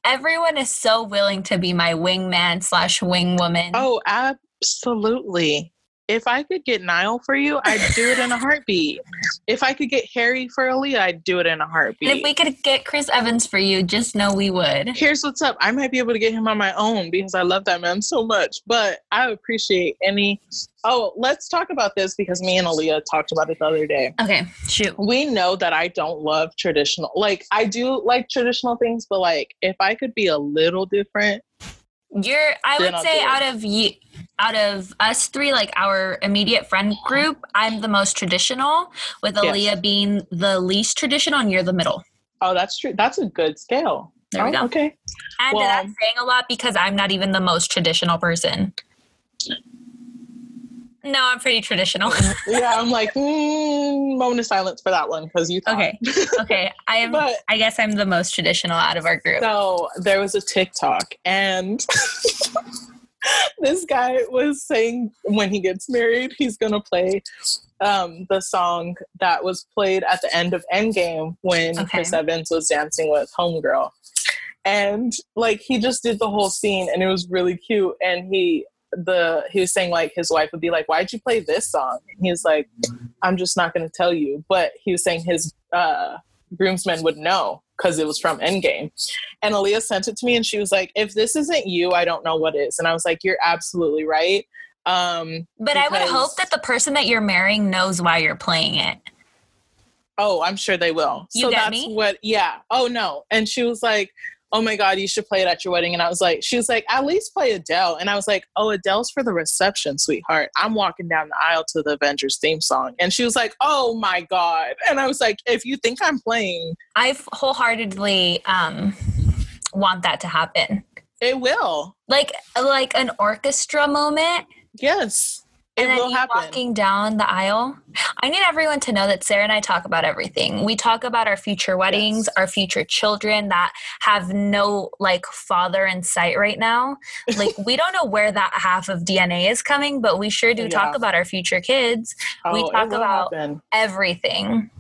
everyone is so willing to be my wingman slash wingwoman. Oh, absolutely. If I could get Niall for you, I'd do it in a heartbeat. If I could get Harry for Aaliyah, I'd do it in a heartbeat. And if we could get Chris Evans for you, just know we would. Here's what's up. I might be able to get him on my own because I love that man so much. But I appreciate any... Oh, let's talk about this because me and Aaliyah talked about it the other day. Okay, shoot. We know that I don't love traditional... Like, I do like traditional things, but, like, if I could be a little different... You're, I would say out of you, out of us three, like our immediate friend group, I'm the most traditional, with Aaliyah yes. being the least traditional, and you're the middle. Oh, that's true. That's a good scale. There oh, we go. Okay. And well, that's saying a lot because I'm not even the most traditional person. No, I'm pretty traditional. Yeah, I'm like, mm, moment of silence for that one because you thought. Okay, okay. I am. But, I guess I'm the most traditional out of our group. So there was a TikTok, and this guy was saying when he gets married, he's gonna play um, the song that was played at the end of Endgame when okay. Chris Evans was dancing with Homegirl, and like he just did the whole scene, and it was really cute, and he. The he was saying like his wife would be like, why'd you play this song? And he was like, I'm just not gonna tell you. But he was saying his uh groomsmen would know because it was from Endgame. And Aaliyah sent it to me and she was like, if this isn't you, I don't know what is. And I was like, you're absolutely right. Um But because- I would hope that the person that you're marrying knows why you're playing it. Oh, I'm sure they will. You so that's me? What yeah. Oh no. And she was like, oh my God, you should play it at your wedding. And I was like, she was like, at least play Adele. And I was like, oh, Adele's for the reception, sweetheart. I'm walking down the aisle to the Avengers theme song. And she was like, oh my God. And I was like, if you think I'm playing. I wholeheartedly um, want that to happen. It will. Like, like an orchestra moment. Yes. It and then will happen. Walking down the aisle. I need everyone to know that Sarah and I talk about everything. We talk about our future weddings, yes. our future children that have no like father in sight right now. Like we don't know where that half of D N A is coming, but we sure do yeah. talk about our future kids. Oh, we talk about happen. everything.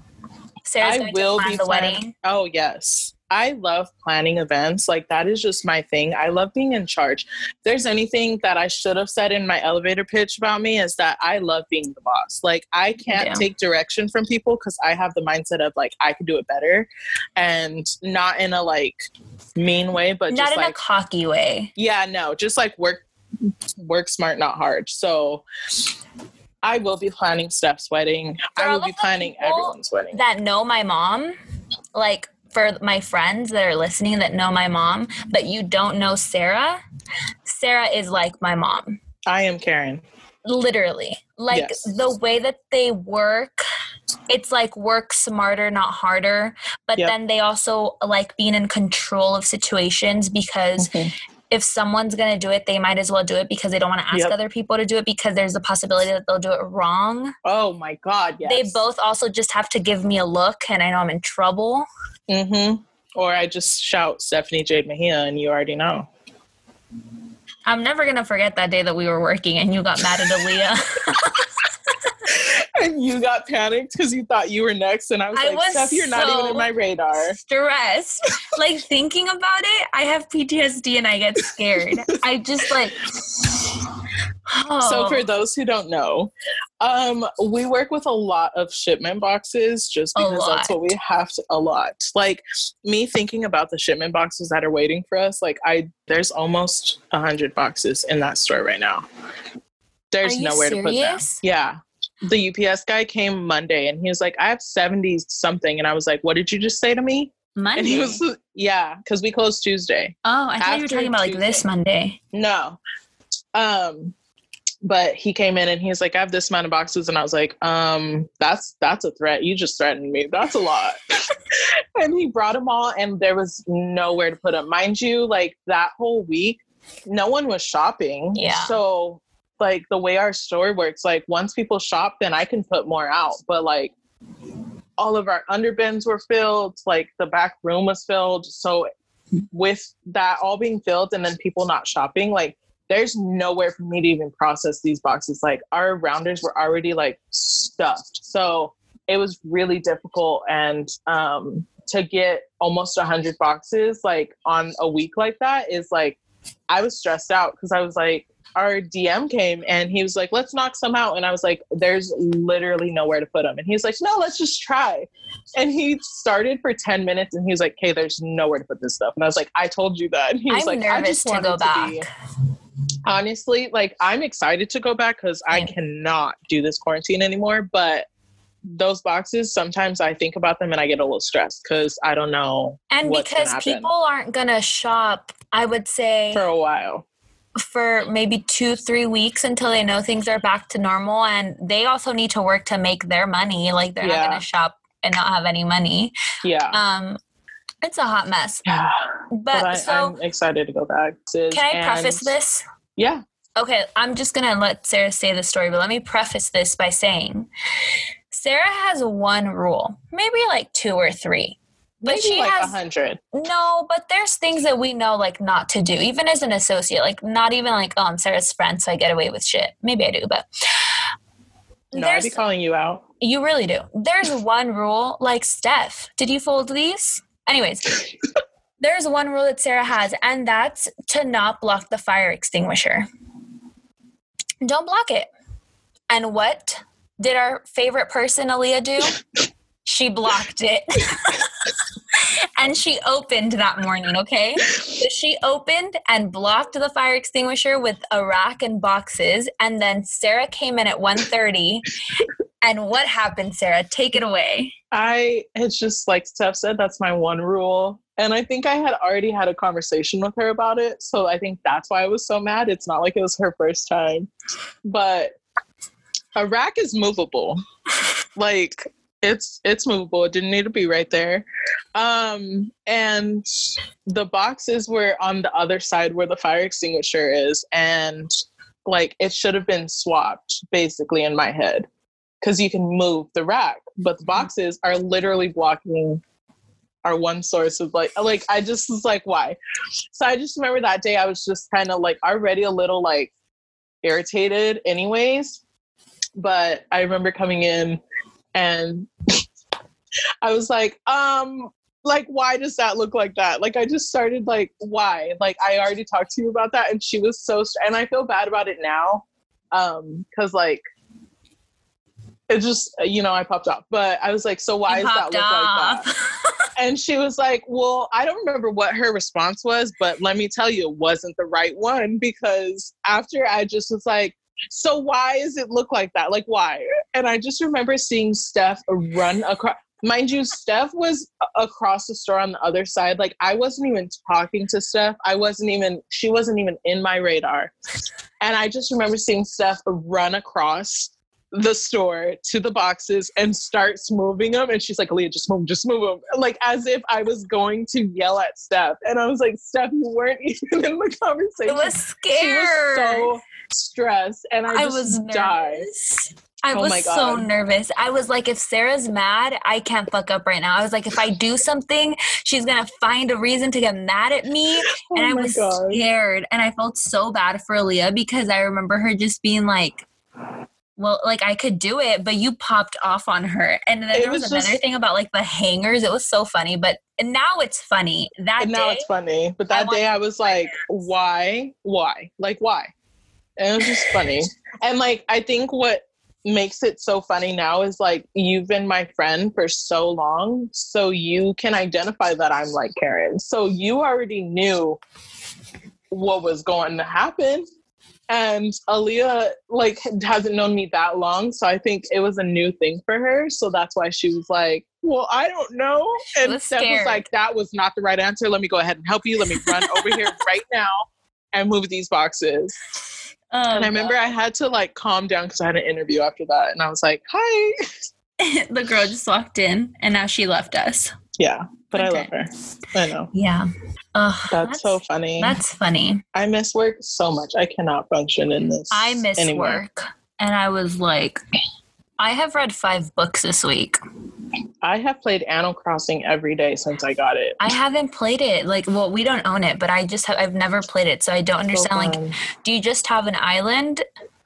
Sarah's I going will to plan be the planning. wedding. Oh yes. I love planning events. Like, that is just my thing. I love being in charge. If there's anything that I should have said in my elevator pitch about me is that I love being the boss. Like, I can't yeah. take direction from people because I have the mindset of, like, I could do it better. And not in a, like, mean way, but not just, in like... a cocky way. Yeah, no. Just, like, work work smart, not hard. So... I will be planning Steph's wedding. For I will be planning everyone's wedding. That know my mom, like... For my friends that are listening that know my mom, but you don't know Sarah, Sarah is like my mom. I am Karen. Literally. Like yes. the way that they work, it's like work smarter, not harder. But yep. then they also like being in control of situations because mm-hmm. if someone's going to do it, they might as well do it because they don't want to ask yep. other people to do it because there's a possibility that they'll do it wrong. Oh my God, yes. They both also just have to give me a look and I know I'm in trouble. Mm-hmm. Or I just shout Stephanie Jade Mejia and you already know. I'm never going to forget that day that we were working and you got mad at Aaliyah. And you got panicked because you thought you were next. And I was I like, was Steph, you're so not even in my radar. Stressed. Like, thinking about it, I have P T S D and I get scared. I just, like... Oh. So for those who don't know, um, we work with a lot of shipment boxes just because that's what we have to... A lot. Like, me thinking about the shipment boxes that are waiting for us, like, I there's almost one hundred boxes in that store right now. There's nowhere serious? to put them. Yeah. The U P S guy came Monday and he was like, I have seventy something. And I was like, what did you just say to me? Monday? And he was, yeah, because we closed Tuesday. Oh, I thought you were talking about Tuesday. Like this Monday. No. Um, but he came in and he was like, I have this amount of boxes. And I was like, um, that's, that's a threat. You just threatened me. That's a lot. And he brought them all and there was nowhere to put them. Mind you, like that whole week, no one was shopping. Yeah. So like the way our store works, like once people shop, then I can put more out. But like all of our under bins were filled, like the back room was filled. So with that all being filled and then people not shopping, like there's nowhere for me to even process these boxes. Like our rounders were already like stuffed. So it was really difficult. And, um, to get almost a hundred boxes, like on a week like that is like I was stressed out because I was like, our D M came and he was like, let's knock some out. And I was like, there's literally nowhere to put them. And he's like, no, let's just try. And he started for ten minutes and he was like, okay, there's nowhere to put this stuff. And I was like, I told you that. And he was I'm like, nervous I just to go back. To Honestly, like I'm excited to go back because I cannot do this quarantine anymore. But those boxes, sometimes I think about them and I get a little stressed because I don't know. And what's because people aren't going to shop, I would say. For a while. For maybe two, three weeks until they know things are back to normal. And they also need to work to make their money. Like they're yeah. not going to shop and not have any money. Yeah. Um, it's a hot mess. Yeah. But, but I, so, I'm excited to go back. Can I and, preface this? Yeah. Okay. I'm just going to let Sarah say the story, but let me preface this by saying Sarah has one rule, maybe like two or three. But maybe she like has one hundred. No, but there's things that we know like not to do, even as an associate, like not even like, oh, I'm Sarah's friend, so I get away with shit. Maybe I do, but no, I'd be calling you out. You really do. There's one rule, like Steph, did you fold these? Anyways, there's one rule that Sarah has, and that's to not block the fire extinguisher. Don't block it. And what did our favorite person, Aaliyah, do? She blocked it. And she opened that morning, okay? So she opened and blocked the fire extinguisher with a rack and boxes. And then Sarah came in at one thirty. And what happened, Sarah? Take it away. I, it's just like Steph said, that's my one rule. And I think I had already had a conversation with her about it. So I think that's why I was so mad. It's not like it was her first time. But a rack is movable. Like... It's it's movable. It didn't need to be right there. Um, and the boxes were on the other side where the fire extinguisher is. And, like, it should have been swapped, basically, in my head. Because you can move the rack. But the boxes are literally blocking our one source of, like, like I just was like, why? So I just remember that day I was just kind of, like, already a little, like, irritated anyways. But I remember coming in. And I was like, um, like, why does that look like that? Like, I just started like, why? Like, I already talked to you about that. And she was so, st- and I feel bad about it now. Um, cause like, it just, you know, I popped off, but I was like, so why you does that look off. Like that? And she was like, well, I don't remember what her response was, but let me tell you, it wasn't the right one. Because after I just was like, so why does it look like that? Like, why? And I just remember seeing Steph run across. Mind you, Steph was across the store on the other side. Like, I wasn't even talking to Steph. I wasn't even, she wasn't even in my radar. And I just remember seeing Steph run across the store to the boxes and starts moving them. And she's like, Aaliyah, just move them, just move them. Like, as if I was going to yell at Steph. And I was like, Steph, you weren't even in the conversation. It was scared. She was so stressed. And I, I just was died. Nervous. I oh was so nervous. I was like, if Sarah's mad, I can't fuck up right now. I was like, if I do something, she's going to find a reason to get mad at me. Oh and I was God. scared. And I felt so bad for Aaliyah because I remember her just being like, well, like I could do it, but you popped off on her. And then it there was, was another just, thing about like the hangers. It was so funny, but and now it's funny. That and day, now it's funny. But that I day I was like, why? Why? Like, why? And it was just funny. And like, I think what makes it so funny now is like you've been my friend for so long, so you can identify that I'm like Karen. So you already knew what was going to happen. And Aaliyah like hasn't known me that long, so I think it was a new thing for her. So that's why she was like, well, I don't know. And was Steph scared. was like, that was not the right answer. Let me go ahead and help you. Let me run over here right now and move these boxes. Oh, and I remember no. I had to like calm down because I had an interview after that. And I was like, hi. The girl just walked in and now she left us. Yeah. But okay. I love her. I know. Yeah. Ugh, that's, that's so funny. That's funny. I miss work so much. I cannot function in this. I miss anymore. work. And I was like, I have read five books this week. I have played Animal Crossing every day since I got it. I haven't played it. Like, well, we don't own it, but I just have, I've never played it. So I don't understand. So like, do you just have an island?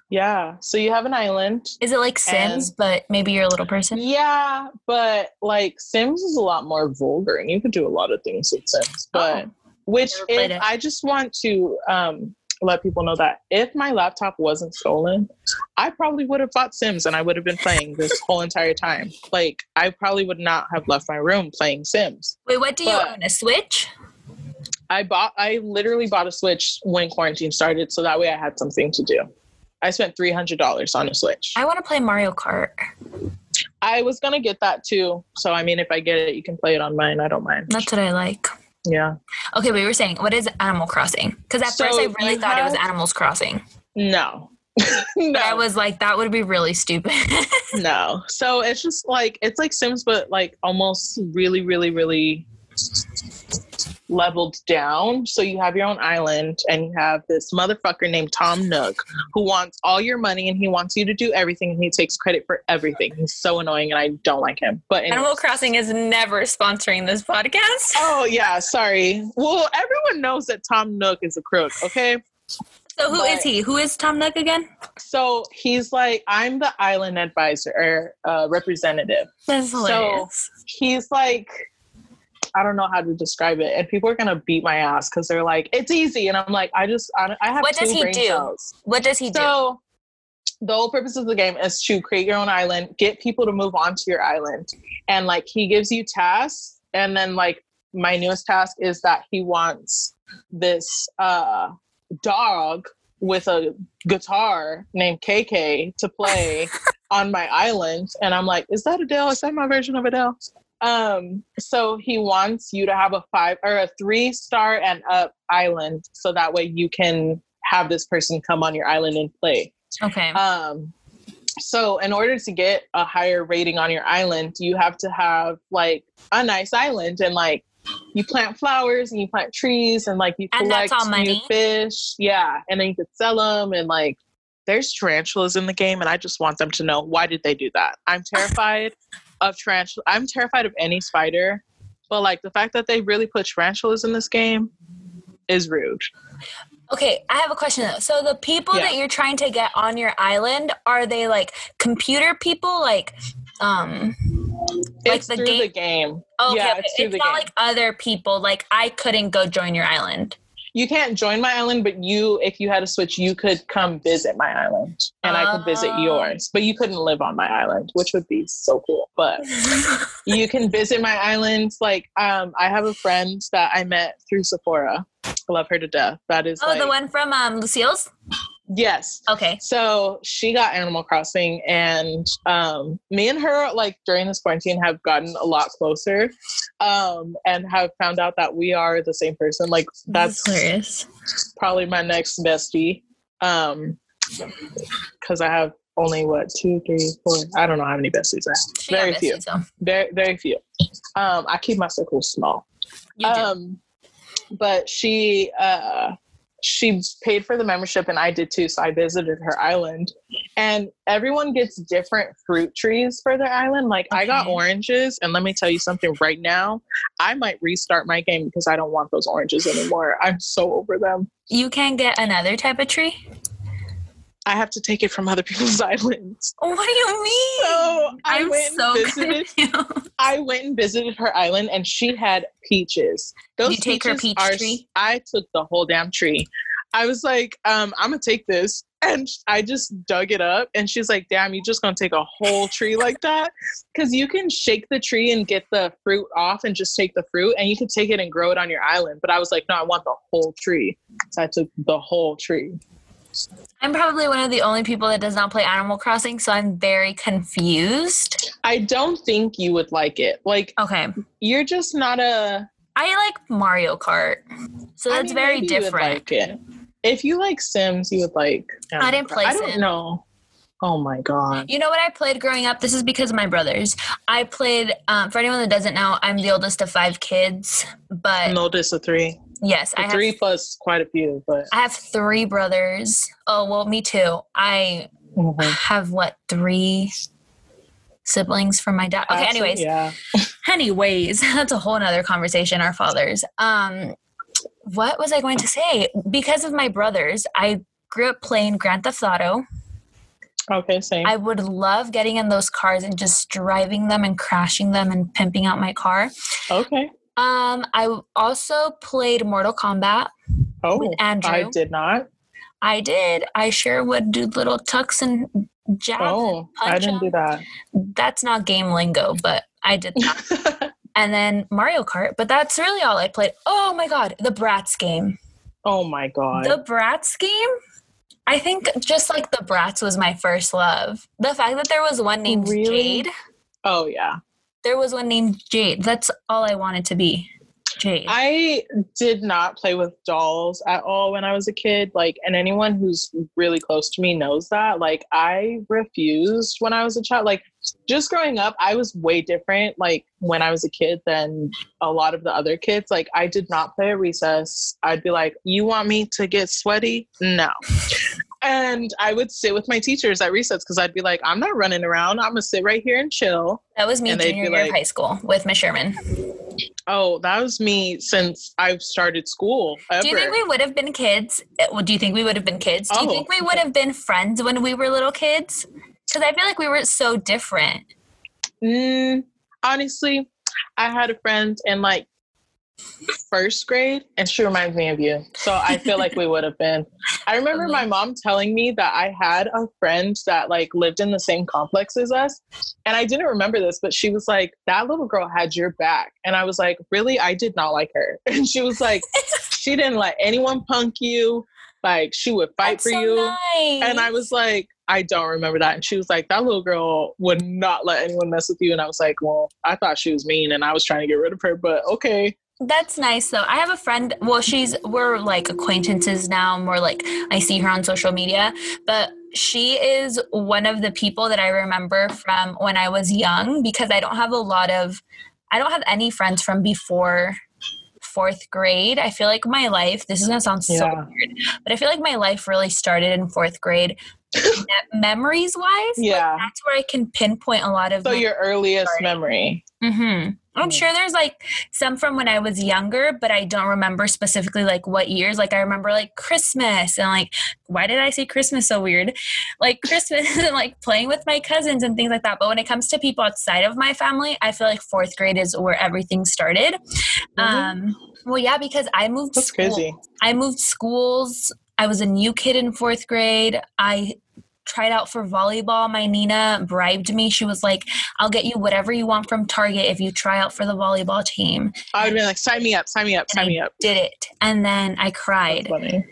Yeah. So you have an island. Is it like Sims, and, but maybe you're a little person? Yeah. But like Sims is a lot more vulgar and you could do a lot of things with Sims. But oh. which is, I just want to um, let people know that if my laptop wasn't stolen, I probably would have bought Sims and I would have been playing this whole entire time. Like, I probably would not have left my room playing Sims. Wait, what do but you own? A Switch? I bought, I literally bought a Switch when quarantine started, so that way I had something to do. I spent three hundred dollars on a Switch. I want to play Mario Kart. I was going to get that too. So, I mean, if I get it, you can play it on mine. I don't mind. That's what I like. Yeah. Okay, we were saying, what is Animal Crossing? Because at so first I really thought have... it was Animals Crossing. No. No. But I was like, that would be really stupid. No. So, it's just like, it's like Sims, but like almost really, really, really... leveled down. So you have your own island and you have this motherfucker named Tom Nook who wants all your money and he wants you to do everything and he takes credit for everything. He's so annoying and I don't like him. But anyways. Animal Crossing is never sponsoring this podcast. Oh yeah, sorry. Well, everyone knows that Tom Nook is a crook, okay? So who but, is he? Who is Tom Nook again? So he's like, I'm the island advisor or uh, representative. That's hilarious. So he's like, I don't know how to describe it. And people are going to beat my ass because they're like, it's easy. And I'm like, I just, I, I have what two does he brain do? cells. What does he so, do? So the whole purpose of the game is to create your own island, get people to move onto your island. And like, he gives you tasks. And then like my newest task is that he wants this uh, dog with a guitar named K K to play on my island. And I'm like, is that Adele? Is that my version of Adele? Um, so he wants you to have a five or a three star and up island. So that way you can have this person come on your island and play. Okay. Um, so in order to get a higher rating on your island, you have to have like a nice island and like you plant flowers and you plant trees and like you collect new fish. Yeah. And then you could sell them and like, there's tarantulas in the game and I just want them to know, why did they do that? I'm terrified. Of tarantula, I'm terrified of any spider, but like the fact that they really put tarantulas in this game is rude. Okay, I have a question though. So the people yeah. that you're trying to get on your island, are they like computer people? Like, um, it's like the, game? the game. Oh, yeah, okay, it's, it's not game. Like other people. Like I couldn't go join your island. You can't join my island, but you, if you had a Switch, you could come visit my island and uh, I could visit yours, but you couldn't live on my island, which would be so cool. But you can visit my island. Like, um, I have a friend that I met through Sephora. I love her to death. That is Oh, like, the one from um, Lucille's? Yes. Okay. So she got Animal Crossing and um, me and her, like during this quarantine, have gotten a lot closer um, and have found out that we are the same person. Like that's, that's hilarious. Probably my next bestie um, because I have only what, two, three, four. I don't know how many besties I have. She very few. Though. Very, very few. Um, I keep my circle small. You do. Um, but she... Uh, she paid for the membership and I did too. So I visited her island and everyone gets different fruit trees for their island. Like okay. I got oranges and let me tell you something right now. I might restart my game because I don't want those oranges anymore. I'm so over them. You can get another type of tree. I have to take it from other people's islands. What do you mean? So I I'm went so visited, confused. I went and visited her island and she had peaches. Those you take peaches her peach are, tree? I took the whole damn tree. I was like, um, I'm going to take this. And I just dug it up. And she's like, damn, you just going to take a whole tree like that? Because you can shake the tree and get the fruit off and just take the fruit. And you can take it and grow it on your island. But I was like, no, I want the whole tree. So I took the whole tree. I'm probably one of the only people that does not play Animal Crossing, so I'm very confused. I don't think you would like it. Like, okay, you're just not a... I like Mario Kart, so that's I mean, very different. You would like it. If you like Sims, you would like Animal I didn't play Crossing. Sims. I don't know. Oh, my God. You know what I played growing up? This is because of my brothers. I played, um, for anyone that doesn't know, I'm the oldest of five kids, but... I'm the oldest of three. Yes, I have three plus quite a few, but I have three brothers. Oh, well, me too. I mm-hmm. have what, three siblings from my dad. Okay, Absolutely, anyways. Yeah. Anyways, that's a whole nother conversation, our fathers. Um what was I going to say? Because of my brothers, I grew up playing Grand Theft Auto. Okay, same. I would love getting in those cars and just driving them and crashing them and pimping out my car. Okay. Um, I also played Mortal Kombat. Oh, with Andrew. I did not. I did. I sure would do little tucks and jabs. Oh, and I didn't up. do that. That's not game lingo, but I did that. And then Mario Kart, but that's really all I played. Oh my God, the Bratz game. Oh my God. The Bratz game? I think just like the Bratz was my first love. The fact that there was one named really? Jade. Oh, yeah. There was one named Jade. That's all I wanted to be. Jade. I did not play with dolls at all when I was a kid. Like, and anyone who's really close to me knows that. Like, I refused when I was a child. Like, just growing up, I was way different, like, when I was a kid than a lot of the other kids. Like, I did not play at recess. I'd be like, you want me to get sweaty? No. And I would sit with my teachers at recess because I'd be like, I'm not running around. I'm going to sit right here and chill. That was me junior year of high school with Miss Sherman. Oh, that was me since I've started school. Ever. Do you think we would have been kids? Do you think we would have been kids? Do you oh. think we would have been friends when we were little kids? Because I feel like we were so different. Mm, honestly, I had a friend in like first grade and she reminds me of you. So I feel like we would have been. I remember my mom telling me that I had a friend that like lived in the same complex as us. And I didn't remember this, but she was like, that little girl had your back. And I was like, really? I did not like her. And she was like, she didn't let anyone punk you. Like, she would fight That's for so you. Nice. And I was like, I don't remember that. And she was like, that little girl would not let anyone mess with you. And I was like, well, I thought she was mean and I was trying to get rid of her, but okay. That's nice though. I have a friend, well, she's, we're like acquaintances now, more like I see her on social media, but she is one of the people that I remember from when I was young because I don't have a lot of, I don't have any friends from before fourth grade. I feel like my life, this is going to sound so yeah. weird, but I feel like my life really started in fourth grade. Memories wise, yeah, like that's where I can pinpoint a lot of. So your earliest started. memory. Mm-hmm. I'm sure there's like some from when I was younger, but I don't remember specifically like what years. Like I remember like Christmas and like why did I say Christmas so weird? Like Christmas and like playing with my cousins and things like that. But when it comes to people outside of my family, I feel like fourth grade is where everything started. Mm-hmm. Um, well, yeah, because I moved. That's school. crazy. I moved schools. I was a new kid in fourth grade. I tried out for volleyball. My Nina bribed me. She was like, I'll get you whatever you want from Target if you try out for the volleyball team. I would be like, sign me up, sign me up, sign me up. Did it. And then I cried. That's funny.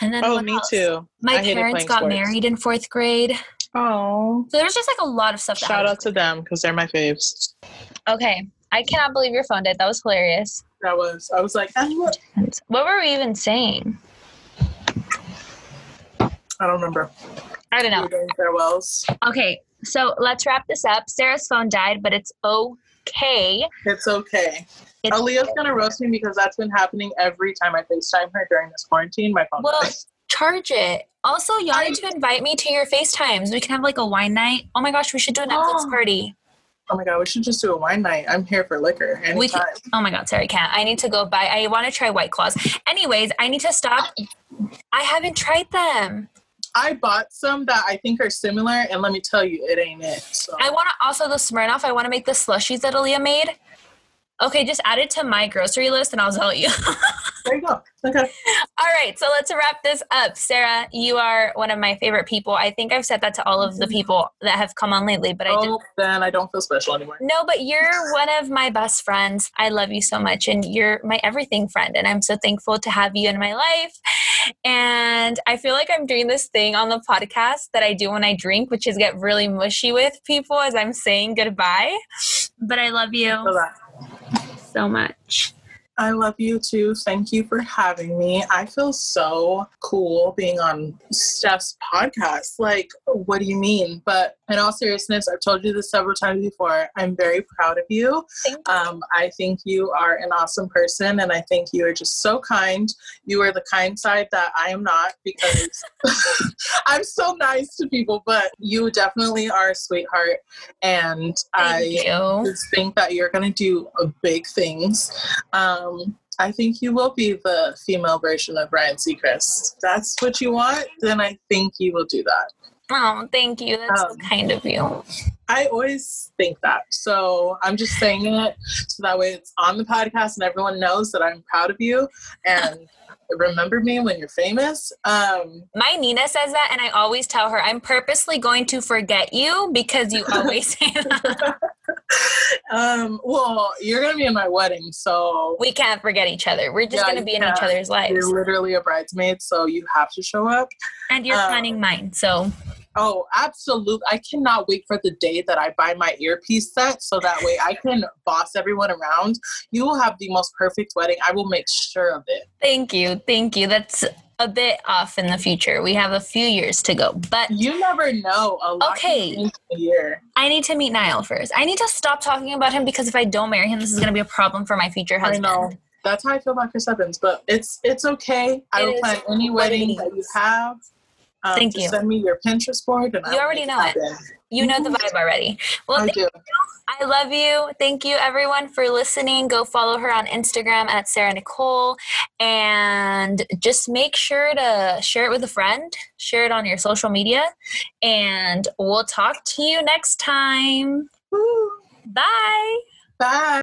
And then oh, me else? too. My parents got sports. married in fourth grade. Oh. So there's just like a lot of stuff. That Shout out to them because they're my faves. Okay. I cannot believe your phone did. That was hilarious. That was. I was like, I'm what? What were we even saying? I don't remember. I don't know. We're doing farewells. Okay, so let's wrap this up. Sarah's phone died, but it's okay. It's okay. It's Aaliyah's okay. gonna roast me because that's been happening every time I FaceTime her during this quarantine. My phone. Well, dies. Charge it. Also, y'all I... need to invite me to your FaceTimes. We can have like a wine night. Oh my gosh, we should do a Netflix oh. party. Oh my God, we should just do a wine night. I'm here for liquor anytime. We can, oh my God, sorry, Kat. I need to go buy. I want to try White Claws. Anyways, I need to stop. I haven't tried them. I bought some that I think are similar, and let me tell you, it ain't it. So. I want to also the Smirnoff. I want to make the slushies that Aaliyah made. Okay, just add it to my grocery list, and I'll tell you. There you go. Okay. All right, so let's wrap this up. Sarah, you are one of my favorite people. I think I've said that to all of the people that have come on lately, but oh, I didn't. Then I don't feel special anymore. No, but you're one of my best friends. I love you so much, and you're my everything friend, and I'm so thankful to have you in my life. And I feel like I'm doing this thing on the podcast that I do when I drink, which is get really mushy with people as I'm saying goodbye. But I love you so much. I love you too. Thank you for having me. I feel so cool being on Steph's podcast. Like, what do you mean? But in all seriousness, I've told you this several times before. I'm very proud of you. Thank you. Um, I think you are an awesome person, and I think you are just so kind. You are the kind side that I am not because I'm so nice to people, but you definitely are a sweetheart, and Thank I you. just think that you're going to do big things. Um, Um, I think you will be the female version of Ryan Seacrest. That's what you want, then I think you will do that. Oh, thank you. That's um, so kind of you. I always think that. So I'm just saying it so that way it's on the podcast and everyone knows that I'm proud of you. And remember me when you're famous. Um, My Nina says that, and I always tell her, I'm purposely going to forget you because you always say that. Um, well, you're going to be in my wedding, so... We can't forget each other. We're just yeah, going to be in each other's lives. You're literally a bridesmaid, so you have to show up. And you're um, planning mine, so... Oh, absolutely. I cannot wait for the day that I buy my earpiece set so that way I can boss everyone around. You will have the most perfect wedding. I will make sure of it. Thank you. Thank you. That's a bit off in the future. We have a few years to go, but you never know. A lot okay. Can a year. I need to meet Niall first. I need to stop talking about him because if I don't marry him, this is going to be a problem for my future husband. I know. That's how I feel about Chris Evans, but it's, it's okay. It I will plan any wedding that you have. Um, thank you. Send me your Pinterest board. And you I'll already know it. it. You know the vibe already. Well, I thank do. You. I love you. Thank you, everyone, for listening. Go follow her on Instagram at Sarah Nicole. And just make sure to share it with a friend. Share it on your social media. And we'll talk to you next time. Woo. Bye. Bye.